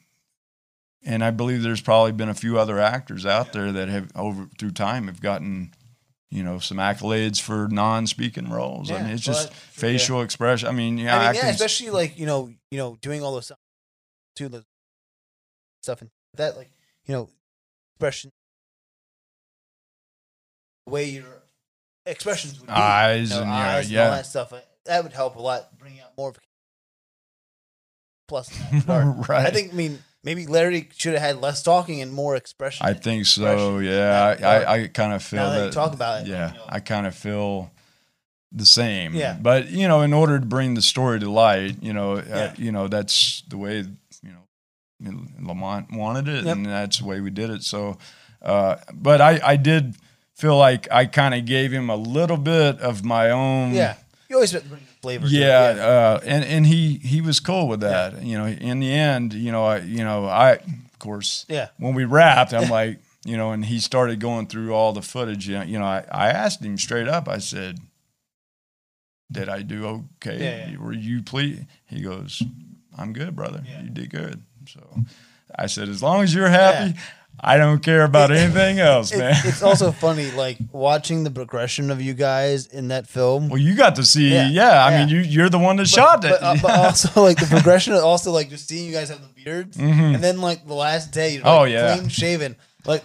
I believe there's probably been a few other actors out there that have, over through time, have gotten, you know, some accolades for non-speaking roles. I mean, it's just facial expression. I mean, yeah, especially like, you know, doing all those stuff too. Stuff and that, like, you know, expression, the way your expressions would be, eyes, and eyes and all that stuff, that would help a lot, bringing out more of a plus in that. Right. I think, I mean, maybe Larry should have had less talking and more expression. I think so, yeah. I kind of feel that. Talk about it. Yeah, you know, I kind of feel the same. Yeah. But, you know, in order to bring the story to light, you know, you know, that's the way, you know, Lamont wanted it, and that's the way we did it. So, but I did feel like I kind of gave him a little bit of my own. Yeah, you always bring flavor. Yeah, to it. And he was cool with that. Yeah. You know, in the end, I of course. Yeah. When we wrapped, I'm like, you know, and he started going through all the footage. You know, I asked him straight up. I said, "Did I do okay? Were you pleased?" He goes, "I'm good, brother. Yeah. You did good." So I said, as long as you're happy, I don't care about anything else, man. It's also funny, like, watching the progression of you guys in that film. Well, you got to see, I mean, you're the one that shot it. But also, like, the progression, also, like, just seeing you guys have the beards. Mm-hmm. And then, like, the last day, you're, like, clean-shaven. Like,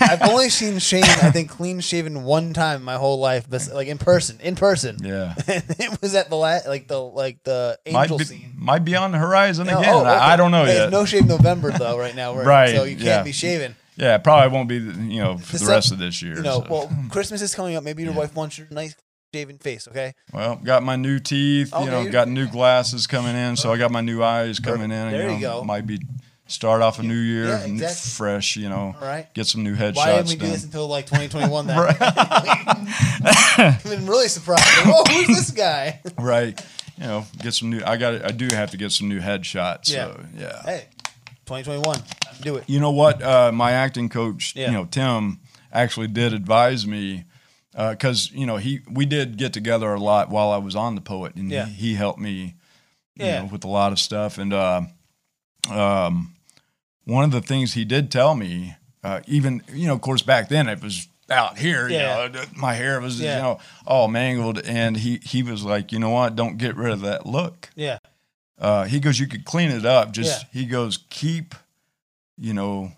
I've only seen Shane, I think, clean-shaven one time my whole life, but, like, in person. Yeah. And it was at the the angel scene. Might be on the horizon again. Oh, okay. I don't know yet. It's No Shave November, though, right now. Right. So you can't be shaven. Yeah, it probably won't be, you know, for the rest of this year. You know, well, Christmas is coming up. Maybe your wife wants your nice shaven face, okay? Well, got my new teeth, you know, got new glasses coming in, so I got my new eyes coming in. There you go. Might be... Start off a new year fresh, you know. Right. Get some new headshots. Why didn't we do this until like 2021? I've been really surprised. Oh, who's this guy? Right. You know, get some new. I do have to get some new headshots. Yeah. So, yeah. Hey, 2021. Do it. You know what? My acting coach, you know, Tim, actually did advise me because you know we did get together a lot while I was on The Poet, and he helped me, you know, with a lot of stuff and. One of the things he did tell me, even, you know, of course, back then it was out here, you know, my hair was, you know, all mangled. And he was like, you know what? Don't get rid of that look. Yeah. He goes, you could clean it up. Just, he goes, keep, you know,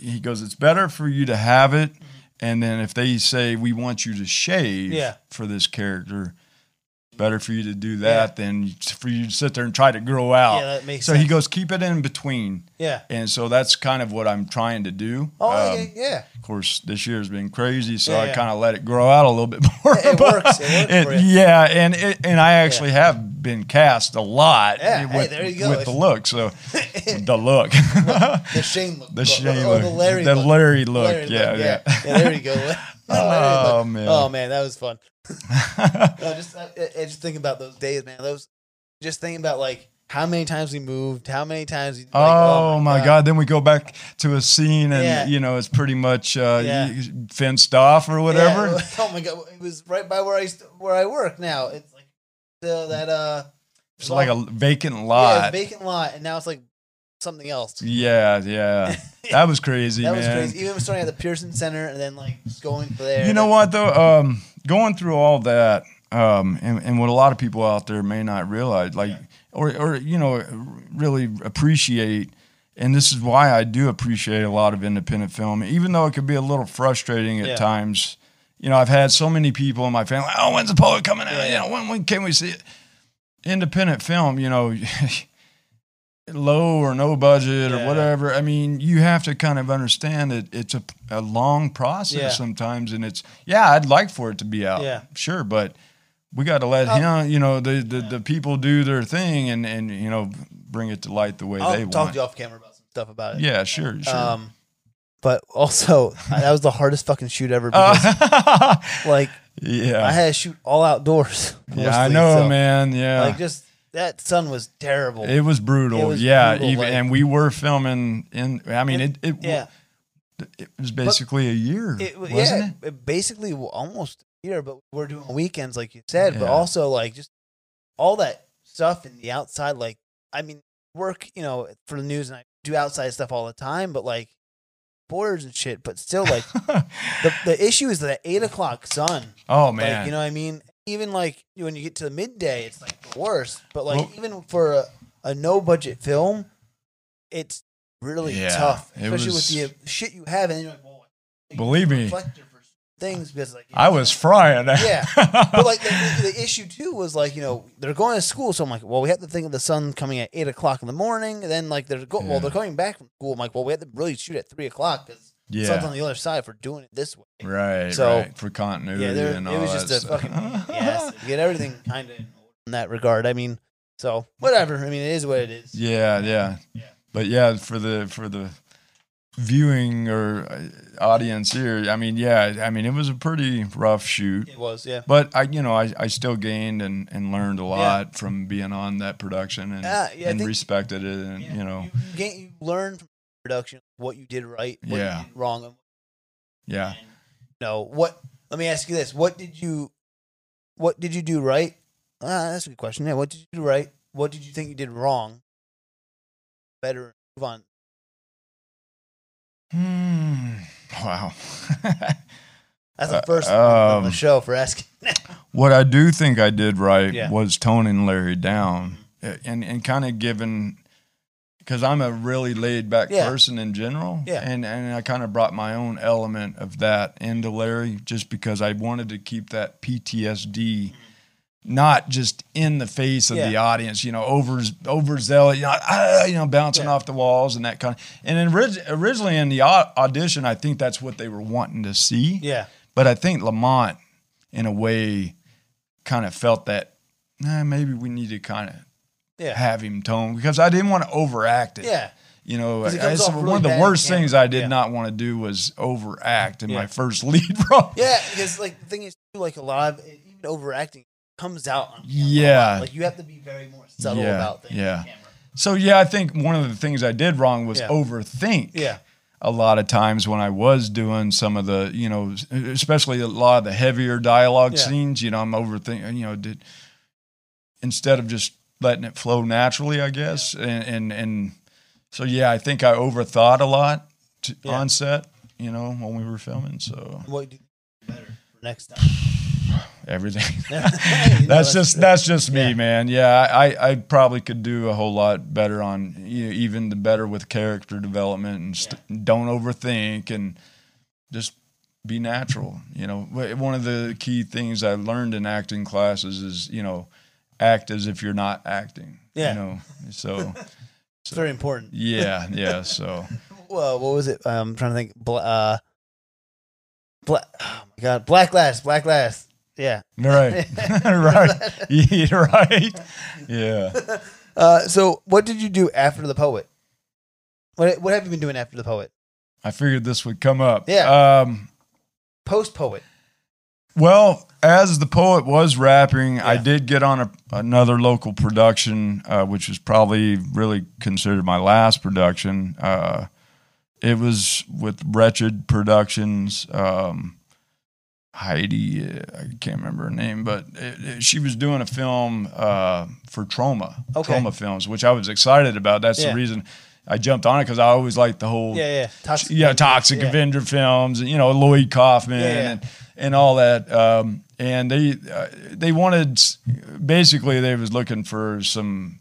he goes, it's better for you to have it. And then if they say, we want you to shave for this character, better for you to do that than for you to sit there and try to grow out. Yeah, that makes sense. So he goes, keep it in between. Yeah. And so that's kind of what I'm trying to do. Oh, yeah. Of course, this year has been crazy, so I kind of let it grow out a little bit more. It works. It works for you. Yeah, and I actually have been cast a lot with, there you go. With the look. So the look. The Shane look. The Shane look. The Larry look. The Larry look. Yeah, there you go. Oh, man. Oh, man, that was fun. No, just thinking about those days, man. Just thinking about like how many times we moved, how many times. Like, oh my God. Then we go back to a scene and, you know, it's pretty much fenced off or whatever. Yeah. Oh my God. It was right by where I work now. It's like still that. It's like a vacant lot. Yeah, a vacant lot. And now it's like something else. Yeah, yeah. That was crazy, man. That was crazy. Even starting at the Pearson Center and then like going there. You know what, though? Going through all that and what a lot of people out there may not realize, like, or you know, really appreciate, and this is why I do appreciate a lot of independent film, even though it could be a little frustrating at times. You know, I've had so many people in my family, oh, when's the poet coming out? You know, when can we see it? Independent film, you know, low or no budget or whatever. I mean, you have to kind of understand that it's a long process sometimes, and it's I'd like for it to be out, sure, but we got to let him, you know, the people do their thing and you know, bring it to light the way they want. I'll talk to you off camera about some stuff about it. Yeah, sure, sure. But also, that was the hardest fucking shoot ever because, like. Yeah, I had to shoot all outdoors. Mostly, yeah, I know, so, man. Yeah, like just that sun was terrible. It was brutal. It was brutal, even, like, and we were filming in. I mean, it was basically a year, wasn't it? It basically almost a year, but we're doing weekends, like you said. Yeah. But also, like just all that stuff in the outside. Like, I mean, work, you know, for the news, and I do outside stuff all the time. But like borders and shit, but still, like the issue is that 8 o'clock sun. Oh man, like, you know what I mean? Even like when you get to the midday, it's like the worst. But like even for a no budget film, it's really tough, especially with the shit you have. And you're like, well, you believe me, reflector for things because like you know, I was frying. But like the issue too was like you know they're going to school, so I'm like, well, we have to think of the sun coming at 8 o'clock in the morning. And then like they're well, they're coming back from school. I'm like, well, we have to really shoot at 3 o'clock because sun's on the other side for doing it this way. Right. So for continuity and all that. It was just a fucking to get everything kind of in that regard. I mean, so whatever. I mean, it is what it is. Yeah, yeah, yeah. But yeah, for the viewing or audience here, I mean, it was a pretty rough shoot. It was, But I still gained and learned a lot from being on that production and respected it, and you know, you learned from production what you did right, what you did wrong, And, you know, let me ask you this: what did you do right? That's a good question. Yeah, what did you do right? What did you think you did wrong? Better move on. Wow. That's the first on the show for asking. What I do think I did right was toning Larry down and kind of giving, because I'm a really laid back person in general. Yeah. And I kind of brought my own element of that into Larry just because I wanted to keep that PTSD not just in the face of the audience, you know, overzealous, you know, bouncing off the walls and that kind of. And originally in the audition, I think that's what they were wanting to see. Yeah. But I think Lamont, in a way, kind of felt that maybe we need to kind of have him tone because I didn't want to overact it. Yeah. You know, it's really one of the worst things I did not want to do was overact in my first lead role. Yeah, because like the thing is, like a lot of even overacting comes out on camera. Yeah. Like you have to be very more subtle about things on camera. So I think one of the things I did wrong was overthink a lot of times when I was doing some of the, you know, especially a lot of the heavier dialogue scenes, you know, I'm overthinking, you know, instead of just letting it flow naturally, I guess. And so, I think I overthought a lot on set, you know, when we were filming. So what do you do better for next time? Everything. that's just me, man. Yeah, I probably could do a whole lot better on, you know, even the better with character development and don't overthink and just be natural. You know, one of the key things I learned in acting classes is, you know, act as if you're not acting. Yeah. You know, so it's very important. Yeah, yeah. So, well, what was it? I'm trying to think. Oh my God, Blacklist. Yeah. Right. Right. Yeah, right. Yeah. So what did you do after the poet? What have you been doing after the poet? I figured this would come up. Yeah. Post poet. Well, as the poet was rapping, I did get on another local production, which was probably really considered my last production. It was with Wretched Productions. Heidi, I can't remember her name, but she was doing a film for Trauma, okay. Trauma Films, which I was excited about. That's the reason I jumped on it, because I always liked the whole Toxic Avenger films, and, you know, Lloyd Kaufman and all that. And they wanted, basically they was looking for some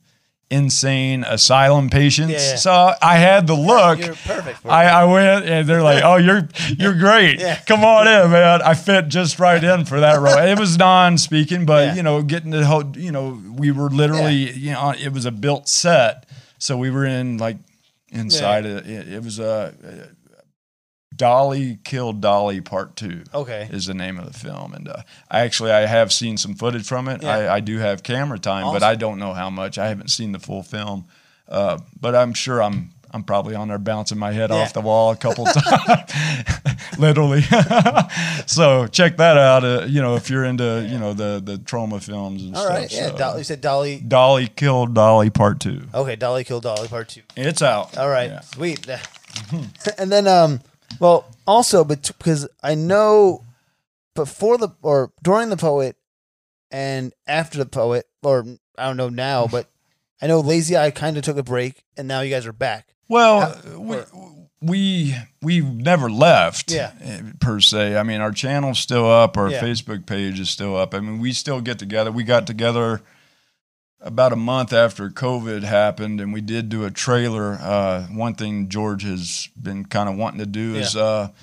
insane asylum patients. Yeah. So I had the look. You're perfect for I went, and they're like, oh, you're great. Come on in, man. I fit just right in for that role. It was non-speaking, but, you know, getting the whole, you know, we were literally, you know, it was a built set. So we were in, like, inside. It was a Dolly Kill Dolly Part 2 is the name of the film. And I have seen some footage from it. Yeah. I do have camera time, but I don't know how much. I haven't seen the full film. But I'm sure I'm probably on there bouncing my head off the wall a couple times, literally. So check that out, you know, if you're into, you know, the trauma films and stuff. All right, so, you said Dolly? Dolly Kill Dolly Part 2. Okay, Dolly Kill Dolly Part 2. It's out. All right, sweet. And then, well, also, because I know before the, or during the poet and after the poet, or I don't know now, but I know Lazy Eye kind of took a break, and now you guys are back. Well, we never left, per se. I mean, our channel's still up. Our Facebook page is still up. I mean, we still get together. We got together about a month after COVID happened, and we did do a trailer. One thing George has been kind of wanting to do is kind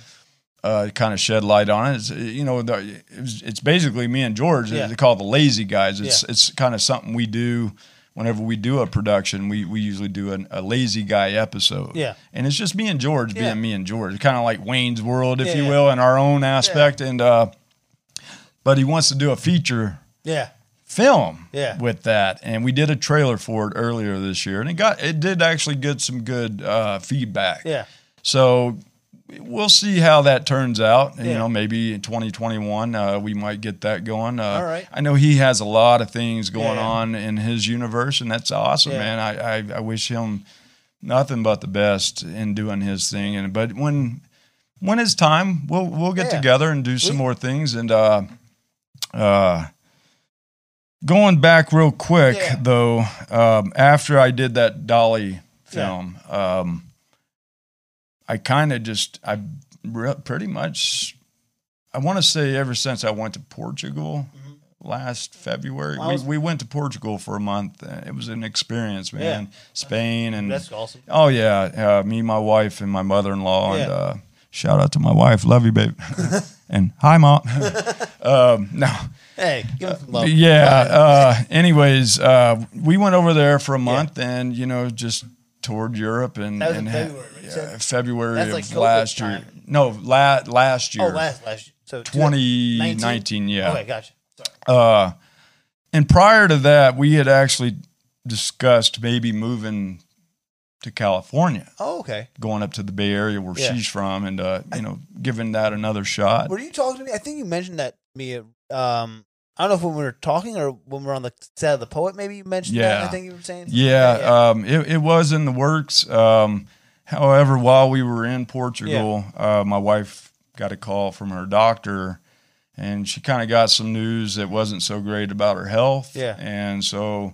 of shed light on it. It's, you know, it's basically me and George. They're called the Lazy Guys. It's kind of something we do. Whenever we do a production, we usually do a Lazy Guy episode. Yeah. And it's just me and George being me and George. Kind of like Wayne's World, if you will, in our own aspect. And but he wants to do a feature film with that. And we did a trailer for it earlier this year. And it did actually get some good feedback. Yeah. So we'll see how that turns out. Yeah. You know, maybe in 2021 we might get that going. All right. I know he has a lot of things going on in his universe, and that's awesome, man. I wish him nothing but the best in doing his thing. And but when it's time, we'll get together and do some more things. And going back real quick though, after I did that Dolly film, I kind of just, pretty much, I want to say ever since I went to Portugal last February, we went to Portugal for a month. It was an experience, man. Yeah. Spain and that's awesome. Oh yeah, me, my wife, and my mother-in-law. Yeah. And shout out to my wife, love you, babe. And hi, mom. No. Hey, give us love. Anyways, we went over there for a month, and you know, just toured Europe and that was in February. February that's like of last year. No, last year. Oh, last year. So 2019, yeah. Okay, gotcha. Sorry. And prior to that, we had actually discussed maybe moving to California. Oh, okay. Going up to the Bay Area where she's from, and you know, giving that another shot. Were you talking to me? I think you mentioned that to me. I don't know if when we were talking or when we were on the set of the poet, maybe you mentioned that. I think you were saying. It was in the works. However, while we were in Portugal, my wife got a call from her doctor, and she kind of got some news that wasn't so great about her health. Yeah. And so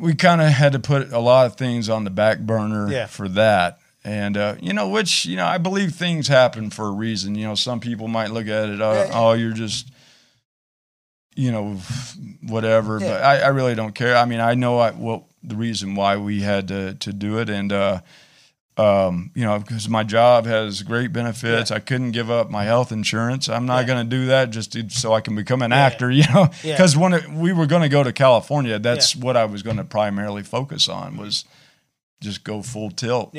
we kind of had to put a lot of things on the back burner for that. And, you know, which, you know, I believe things happen for a reason. You know, some people might look at it, oh, you're just, you know, whatever. Yeah. But I really don't care. I mean, I know the reason why we had to do it. And, you know, because my job has great benefits. I couldn't give up my health insurance. I'm not going to do that just so I can become an actor, you know, because when we were going to go to California, that's what I was going to primarily focus on, was just go full tilt,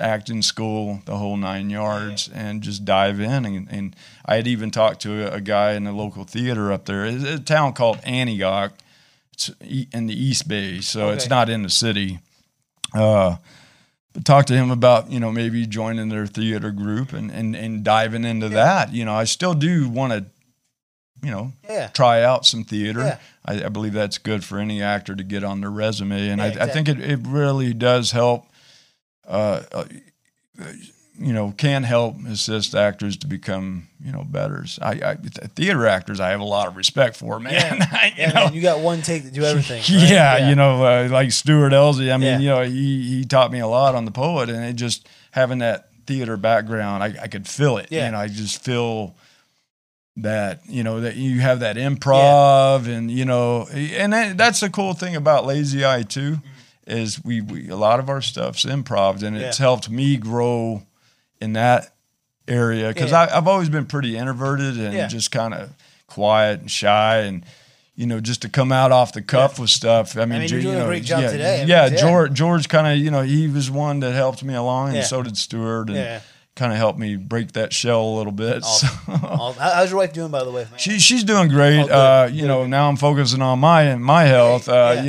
acting school, the whole 9 yards, and just dive in. And I had even talked to a guy in the local theater up there. It's a town called Antioch. It's in the East Bay, so it's not in the city. But talk to him about, you know, maybe joining their theater group and diving into that. You know, I still do want to try out some theater. Yeah. I believe that's good for any actor to get on their resume. And I think it really does help, can help assist actors to become, better. Theater actors, I have a lot of respect for, man. Yeah. Man, you got one take to do everything. Right? Yeah. Like Stuart Elzey. He taught me a lot on The Poet, and it just having that theater background, I could feel it. Yeah. I just feel that, that you have that improv and that's the cool thing about Lazy Eye too. Mm-hmm. Is we a lot of our stuff's improv, and it's helped me grow in that area because I've always been pretty introverted and just kind of quiet and shy, and just to come out off the cuff with stuff. You're doing a great job today. George kind of he was one that helped me along, and so did Stuart, and kind of helped me break that shell a little bit. Awesome. So. Awesome. How's your wife doing, by the way? Man? She's doing great. Now I'm focusing on my health. Got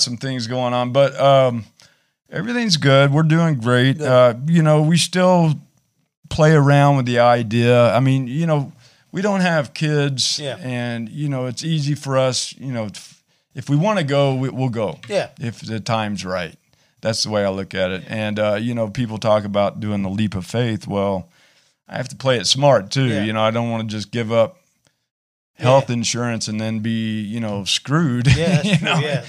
some things going on, but everything's good. We're doing great. Good. We still play around with the idea. We don't have kids, and it's easy for us. If we want to go, we'll go. Yeah. If the time's right, that's the way I look at it. Yeah. And people talk about doing the leap of faith. Well, I have to play it smart too. Yeah. I don't want to just give up health insurance and then be screwed. Yeah, that's true. Yeah.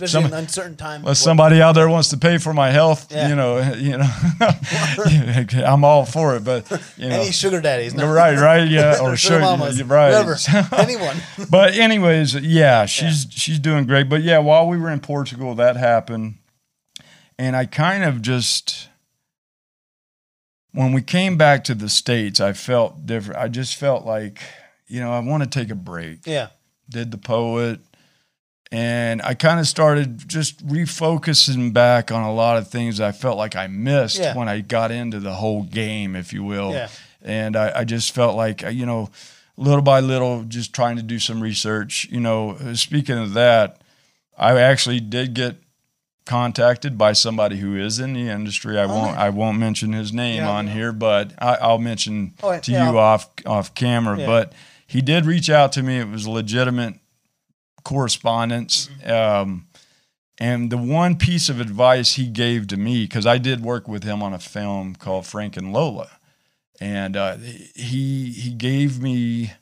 Especially in uncertain time. Unless somebody out there wants to pay for my health, I'm all for it. But any sugar daddies, right? Yeah, or sugar mamas, right? Anyone. But anyways, she's doing great. But while we were in Portugal, that happened, and I kind of just. When we came back to the States, I felt different. I just felt like, I want to take a break. Yeah. Did The Poet. And I kind of started just refocusing back on a lot of things I felt like I missed when I got into the whole game, if you will. Yeah. And I just felt like, little by little, just trying to do some research. Speaking of that, I actually did get contacted by somebody who is in the industry. I won't mention his name on here, but I'll mention to you off camera. Yeah. But he did reach out to me. It was legitimate correspondence. Mm-hmm. And the one piece of advice he gave to me, because I did work with him on a film called Frank and Lola, and he gave me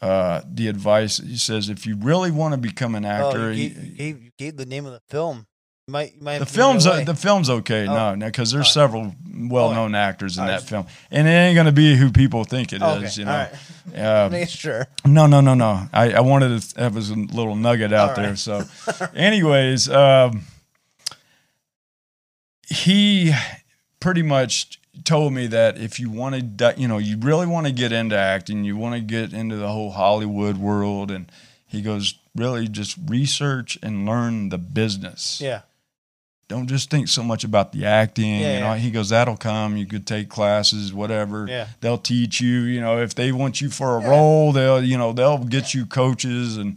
the advice. He says, if you really want to become an actor, you gave the name of the film. You might have the film's okay. No, because there's several well-known actors in that film, and it ain't gonna be who people think it is. Okay. Make sure. No. I wanted to have a little nugget out there. So, anyways, he pretty much told me that if you want to, you really want to get into acting, you want to get into the whole Hollywood world, and he goes, really just research and learn the business. Yeah. Don't just think so much about the acting. He goes, that'll come. You could take classes, whatever. Yeah. They'll teach you, if they want you for a role, they'll get you coaches and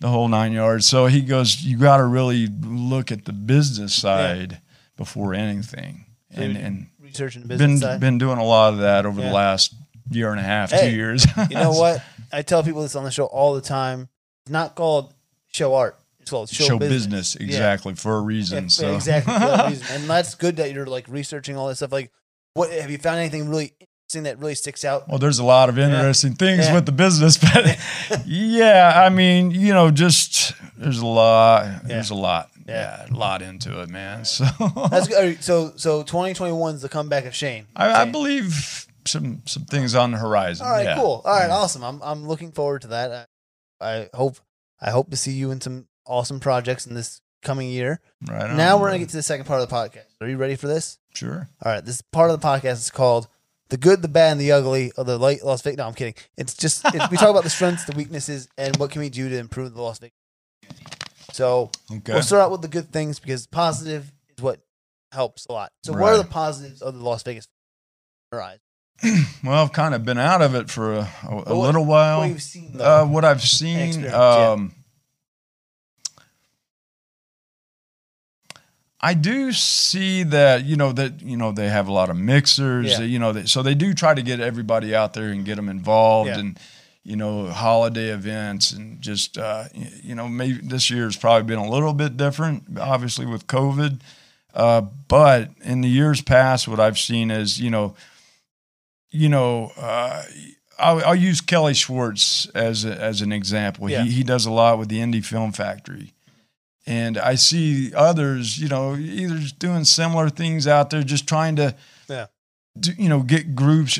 the whole 9 yards. So he goes, you got to really look at the business side before anything. And researching the business side. Been doing a lot of that over the last year and a half, 2 years. You know what? I tell people this on the show all the time. It's not called show art. It's called show business. Exactly. Yeah. For a reason. Yeah, so. Exactly. For a reason. And that's good that you're researching all this stuff. What have you found anything really interesting that really sticks out? Well, there's a lot of interesting things with the business, but there's a lot. Yeah. There's a lot. Yeah, a lot into it, man. Right. So that's good. So 2021 is the comeback of Shane. I believe some things on the horizon. All right, cool. All right, awesome. I'm looking forward to that. I hope to see you in some awesome projects in this coming year. Right on. Now we're going to get to the second part of the podcast. Are you ready for this? Sure. All right. This part of the podcast is called "The Good, the Bad, and the Ugly of the Las Vegas." No, I'm kidding. We talk about the strengths, the weaknesses, and what can we do to improve the Las Vegas. So we'll start out with the good things, because positive is what helps a lot. So what are the positives of the Las Vegas? All right. Well, I've kind of been out of it for a little while. What you've seen, what I've seen, I do see that they have a lot of mixers. So they do try to get everybody out there and get them involved, and you know, holiday events, and just, you know, maybe this year's probably been a little bit different, obviously with COVID. But in the years past, what I've seen is, I'll use Kelly Schwartz as an example. Yeah. He does a lot with the Indie Film Factory. And I see others, either just doing similar things out there, just trying to, get groups,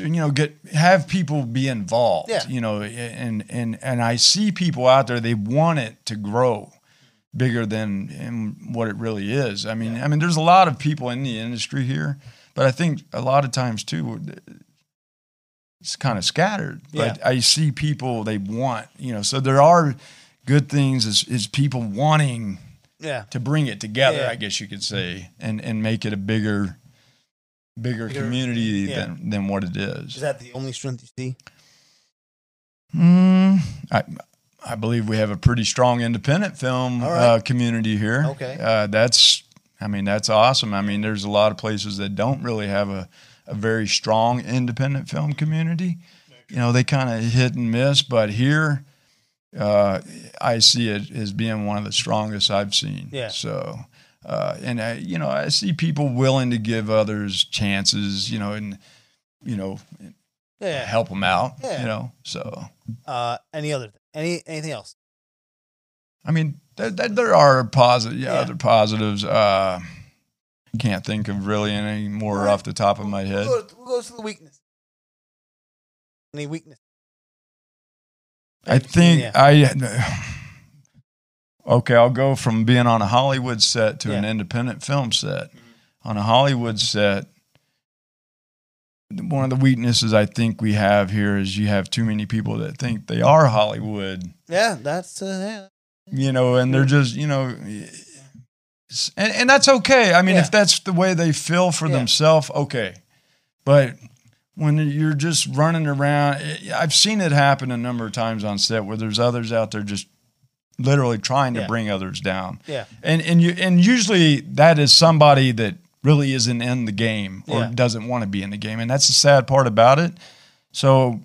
have people be involved, and I see people out there, they want it to grow bigger than what it really is. I mean, there's a lot of people in the industry here, but I think a lot of times too, it's kind of scattered, but I see people, they want, so there are good things is people wanting to bring it together, I guess you could say, and make it a bigger community than what it is. Is that the only strength you see? I believe we have a pretty strong independent film community here. Okay. That's awesome. I mean, there's a lot of places that don't really have a very strong independent film community. They kind of hit and miss, but here I see it as being one of the strongest I've seen. Yeah. So, I see people willing to give others chances, and help them out, so. Anything else? I mean, there are other positives. Can't think of really any more off the top of my head. We'll go to the weakness. Any weakness? I'll go from being on a Hollywood set to an independent film set. Mm-hmm. On a Hollywood set, one of the weaknesses I think we have here is you have too many people that think they are Hollywood. Yeah, that's... and they're just, and that's okay. I mean, if that's the way they feel for themselves, okay. But... when you're just running around, I've seen it happen a number of times on set where there's others out there just literally trying to bring others down. Yeah. And usually that is somebody that really isn't in the game or doesn't want to be in the game. And that's the sad part about it. So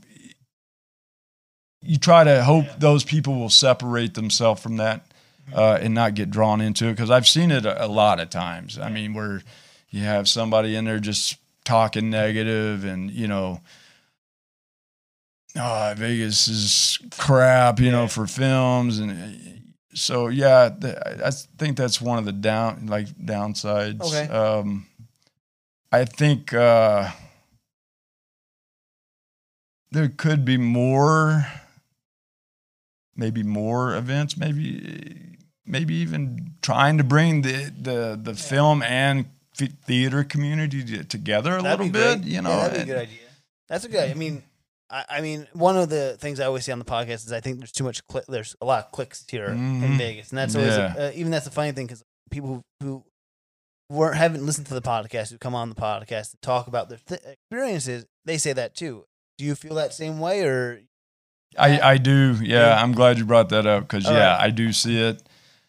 you try to hope those people will separate themselves from that and not get drawn into it. Because I've seen it a lot of times. I mean, where you have somebody in there just talking negative and Vegas is crap for films, and so I think that's one of the downsides. Okay. I think there could be maybe more events, maybe even trying to bring the film and theater community together a little bit. That'd be a good idea. That's a good idea. I mean, one of the things I always say on the podcast is I think there's too much. There's a lot of clicks here in Vegas, and that's always even that's a funny thing because people who haven't listened to the podcast who come on the podcast and talk about their experiences, they say that too. Do you feel that same way, or? I do. Yeah, I'm glad you brought that up because right. I do see it.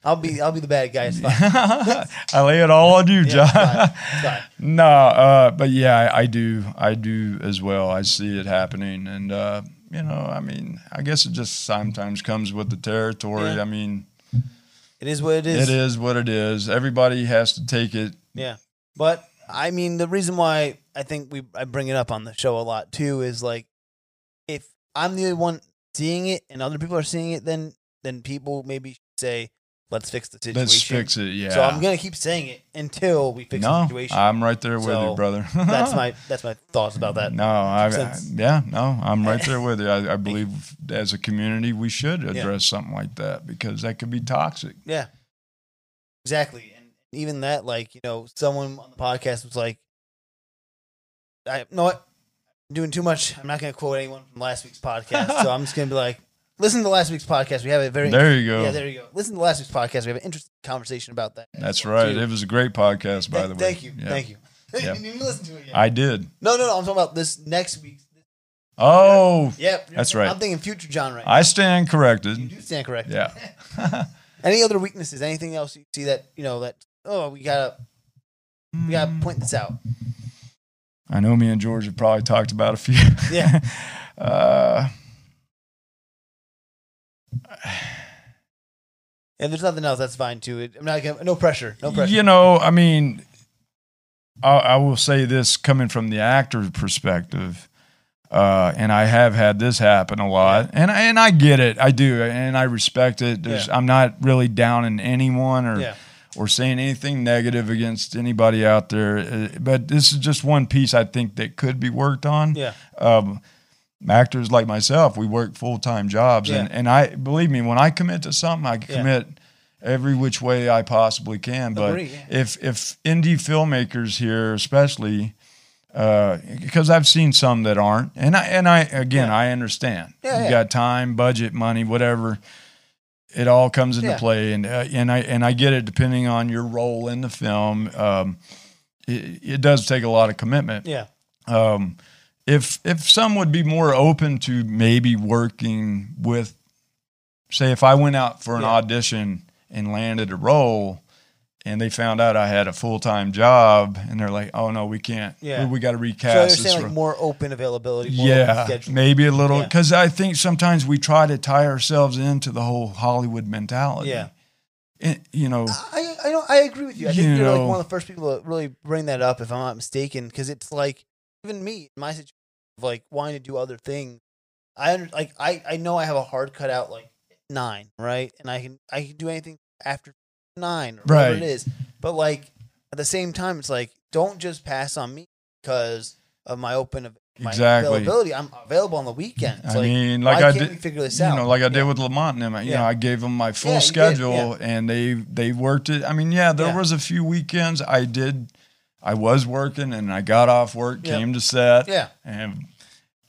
I'll be the bad guy. It's fine. I lay it all on you, John. It's fine. No, but yeah, I do as well. I see it happening, and I guess it just sometimes comes with the territory. Yeah. I mean, it is what it is. It is what it is. Everybody has to take it. Yeah, but I mean, the reason why I think I bring it up on the show a lot too is like, if I'm the one seeing it and other people are seeing it, then people maybe say, let's fix the situation. Let's fix it, yeah. So I'm going to keep saying it until we fix the situation. I'm right there with you, brother. that's my thoughts about that. No, I'm right there with you. I believe as a community we should address something like that because that could be toxic. Yeah, exactly. And even that, someone on the podcast was like, I know what? I'm doing too much. I'm not going to quote anyone from last week's podcast, so I'm just going to be like, listen to last week's podcast. We have a very... There you go. Yeah, there you go. Listen to last week's podcast. We have an interesting conversation about that. That's right. Too. It was a great podcast, by the way. Thank you. Yeah. Thank you. Yeah. You didn't listen to it yet. I did. No. I'm talking about this next week. Oh. Yep. That's right. I'm thinking future John right now. I stand corrected. You do stand corrected. Yeah. Any other weaknesses? Anything else you see that, we gotta point this out? I know me and George have probably talked about a few. Yeah. If there's nothing else, that's fine too. I'm not gonna, no pressure. No pressure. You know, I mean, I will say this coming from the actor's perspective, and I have had this happen a lot, yeah. and I get it, I do, and I respect it. Yeah. I'm not really downing anyone or saying anything negative against anybody out there, but this is just one piece I think that could be worked on. Yeah. Actors like myself, we work full-time jobs, yeah. and I believe me, when I commit to something, I commit every which way I possibly can. But if indie filmmakers here, especially, because I've seen some that aren't, and I again, I understand. Yeah, you got time, budget, money, whatever. It all comes into play, and I get it. Depending on your role in the film, it does take a lot of commitment. Yeah. If some would be more open to maybe working with, say, if I went out for an audition and landed a role and they found out I had a full-time job and they're like, oh, no, we can't. Yeah. We got to recast. So they're saying like more open availability, more schedule. Maybe a little. Because I think sometimes we try to tie ourselves into the whole Hollywood mentality. Yeah. And, you know, I agree with you. I think you're like one of the first people to really bring that up, if I'm not mistaken, because it's like, even me, in my situation of like wanting to do other things, I know I have a hard cutout like 9, right? And I can do anything after 9 or whatever it is. But like at the same time, it's like don't just pass on me because of my availability. I'm available on the weekends. I mean, like I did figure this out. You know, like I did with Lamont and him. You know, I gave them my full schedule and they worked it. I mean, there was a few weekends I was working and I got off work, came to set, and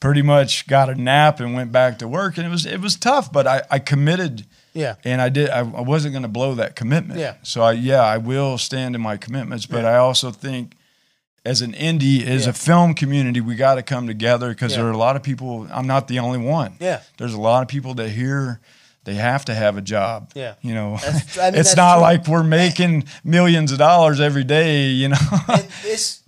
pretty much got a nap and went back to work. And it was tough, but I committed. Yeah. And I wasn't going to blow that commitment. Yeah. So I will stand in my commitments, but I also think as an indie, as a film community, we got to come together because there are a lot of people. I'm not the only one. Yeah. There's a lot of people that hear. They have to have a job. Yeah. You know, it's not true. Like we're making millions of dollars every day, you know.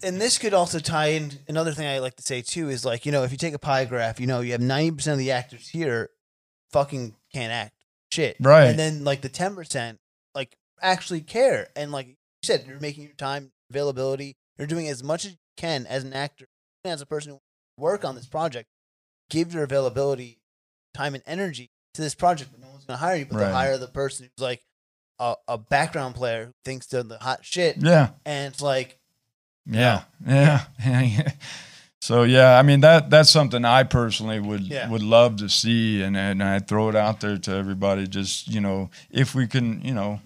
and this could also tie in another thing I like to say too is like, you know, if you take a pie graph, you know, you have 90% of the actors here fucking can't act shit. Right. And then like the 10% like actually care. And like you said, you're making your time availability, you're doing as much as you can as an actor, as a person who work on this project, give your availability, time and energy to this project, but no one's going to hire you, but they'll hire the person who's like a background player who thinks they're the hot shit. Yeah. And it's like, So, I mean, that's something I personally would love to see. And I throw it out there to everybody, just, you know, if we can, you know,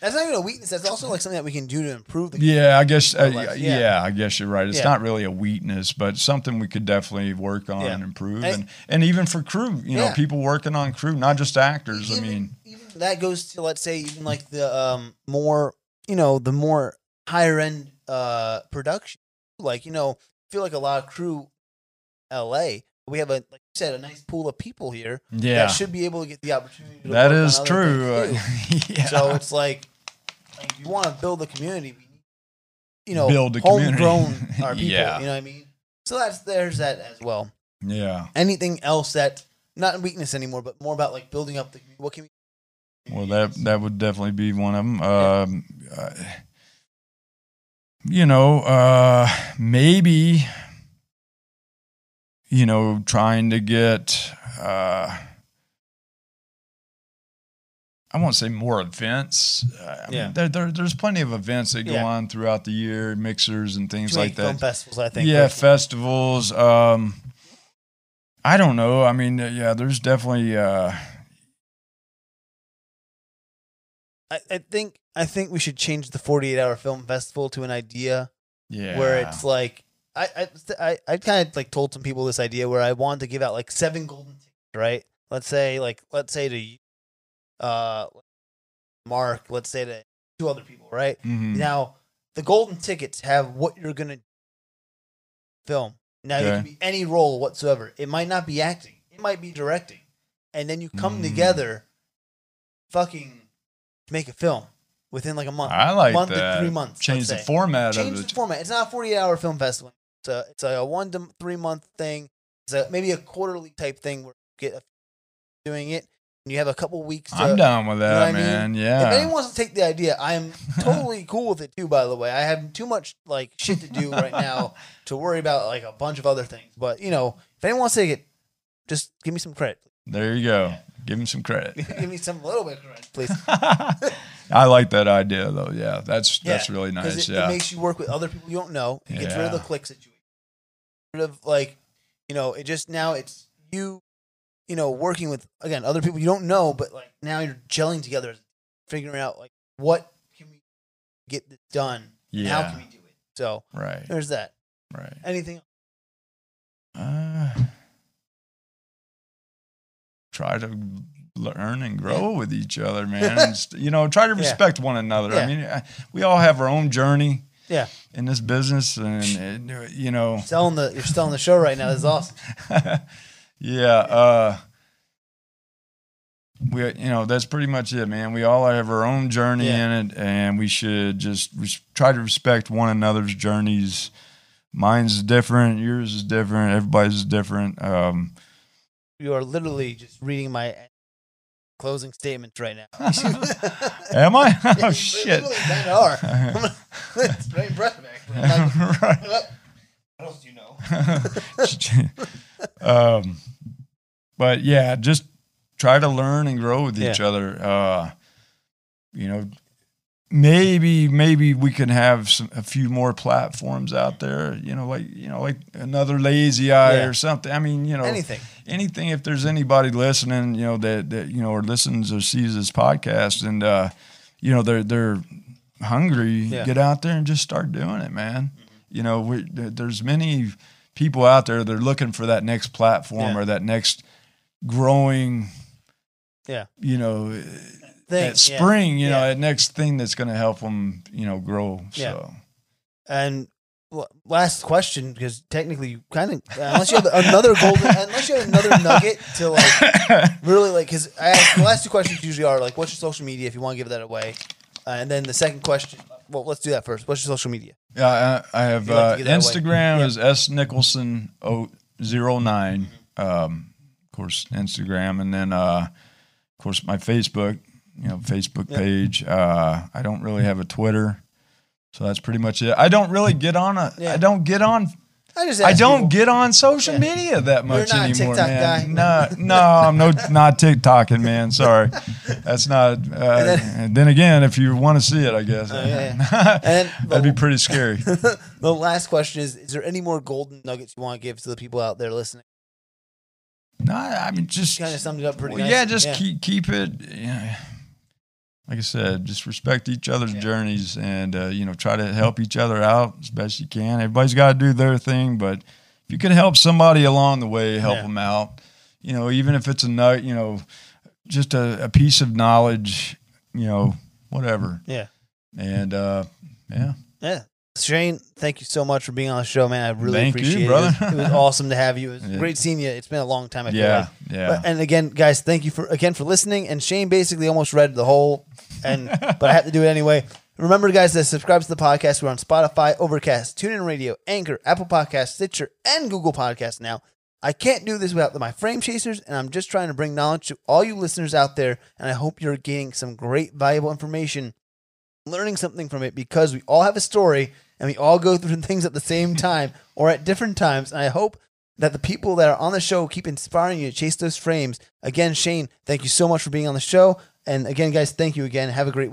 that's not even a weakness. That's also like something that we can do to improve the community. Yeah, I guess. I guess you're right. It's not really a weakness, but something we could definitely work on and improve. And even for crew, you know, people working on crew, not just actors. Even that goes to, let's say, even like the more higher end production. Like, you know, I feel like a lot of crew, L.A. We have like you said, a nice pool of people here that should be able to get the opportunity. That is true. So it's like. If you want to build a community, you know, build a homegrown our people. You know what I mean? So there's that as well. Yeah. Anything else that not weakness anymore, but more about like building up the what can we? Well, that would definitely be one of them. Maybe you know, trying to get. I won't say more events. I mean, there's plenty of events that go on throughout the year, mixers and things like that. Film festivals, I think. Yeah, festivals. I don't know. I mean, there's definitely. I think we should change the 48-hour film festival to an idea. Yeah. Where it's like I kind of like told some people this idea where I wanted to give out like 7 golden tickets, right? Let's say to. Mark, let's say to 2 other people, right? Mm-hmm. Now, the golden tickets have what you're going to film. Now, it can be any role whatsoever. It might not be acting. It might be directing. And then you come together fucking make a film within like a month. I like month that. To 3 months. Change the format of it. Change the format. It's not a 48-hour film festival. It's like a 1 to 3 month thing. It's maybe a quarterly type thing where you get doing it. You have a couple weeks. I'm down with that, man. Yeah. If anyone wants to take the idea, I'm totally cool with it too. By the way, I have too much like shit to do right now to worry about like a bunch of other things. But you know, if anyone wants to take it, just give me some credit. There you go. Yeah. Give me some credit. Give me some little bit of credit, please. I like that idea though. Yeah, that's really nice. It makes you work with other people you don't know. It gets rid of the click situation. Rid of like, you know, it just now it's you. You know, working with, again, other people you don't know, but, like, now you're gelling together, figuring out, like, what can we get this done? Yeah. How can we do it? So, there's that. Right. Anything else? Try to learn and grow with each other, man. And, you know, try to respect one another. Yeah. I mean, we all have our own journey. Yeah, in this business, and you know. You're selling the show right now. This is awesome. Yeah, that's pretty much it, man. We all have our own journey in it, and we should just try to respect one another's journeys. Mine's different, yours is different, everybody's different. You are literally just reading my closing statements right now. Am I? Oh, shit. That are. It's very breathback. Right. What else do you know? But yeah, just try to learn and grow with each other. You know, maybe we can have a few more platforms out there. You know, like another Lazy Eye or something. I mean, you know, anything. If there's anybody listening, you know, that you know, or listens or sees this podcast, and you know, they're hungry. Yeah. Get out there and just start doing it, man. You know, there's many people out there that are looking for that next platform or that next growing, you know, that spring, you know, that next thing that's going to help them, you know, grow. Yeah. So. And last question, because technically you kind of, unless you have another nugget to like, really like, because the last two questions usually are like, what's your social media if you want to give that away? And then the second question. Well, let's do that first. What's your social media? Yeah, I have Instagram is snicholson09. Of course, Instagram, and then of course my Facebook. You know, Facebook page. I don't really have a Twitter, so that's pretty much it. I don't really get on a. Yeah. I don't get on. I don't get on social media that much anymore, man. No, I'm not TikToking, man. Sorry, that's not. And then again, if you want to see it, I guess that'd be pretty scary. The last question is there any more golden nuggets you want to give to the people out there listening? No, I mean just kind of summed it up pretty. Well, nice. Yeah, just keep it. Yeah, like I said, just respect each other's journeys and, you know, try to help each other out as best you can. Everybody's got to do their thing, but if you can help somebody along the way, help them out. You know, even if it's just a piece of knowledge, you know, whatever. Yeah. And, Yeah. Shane, thank you so much for being on the show, man. I really appreciate you, brother. It was awesome to have you. It was great seeing you. It's been a long time, I feel like. Yeah. But, and again, guys, thank you for listening. And Shane basically almost read the whole, but I have to do it anyway. Remember, guys, to subscribe to the podcast. We're on Spotify, Overcast, TuneIn Radio, Anchor, Apple Podcasts, Stitcher, and Google Podcasts now. I can't do this without my frame chasers, and I'm just trying to bring knowledge to all you listeners out there, and I hope you're gaining some great, valuable information, learning something from it, because we all have a story, and we all go through things at the same time or at different times. And I hope that the people that are on the show keep inspiring you to chase those frames. Again, Shane, thank you so much for being on the show. And again, guys, thank you again. Have a great week.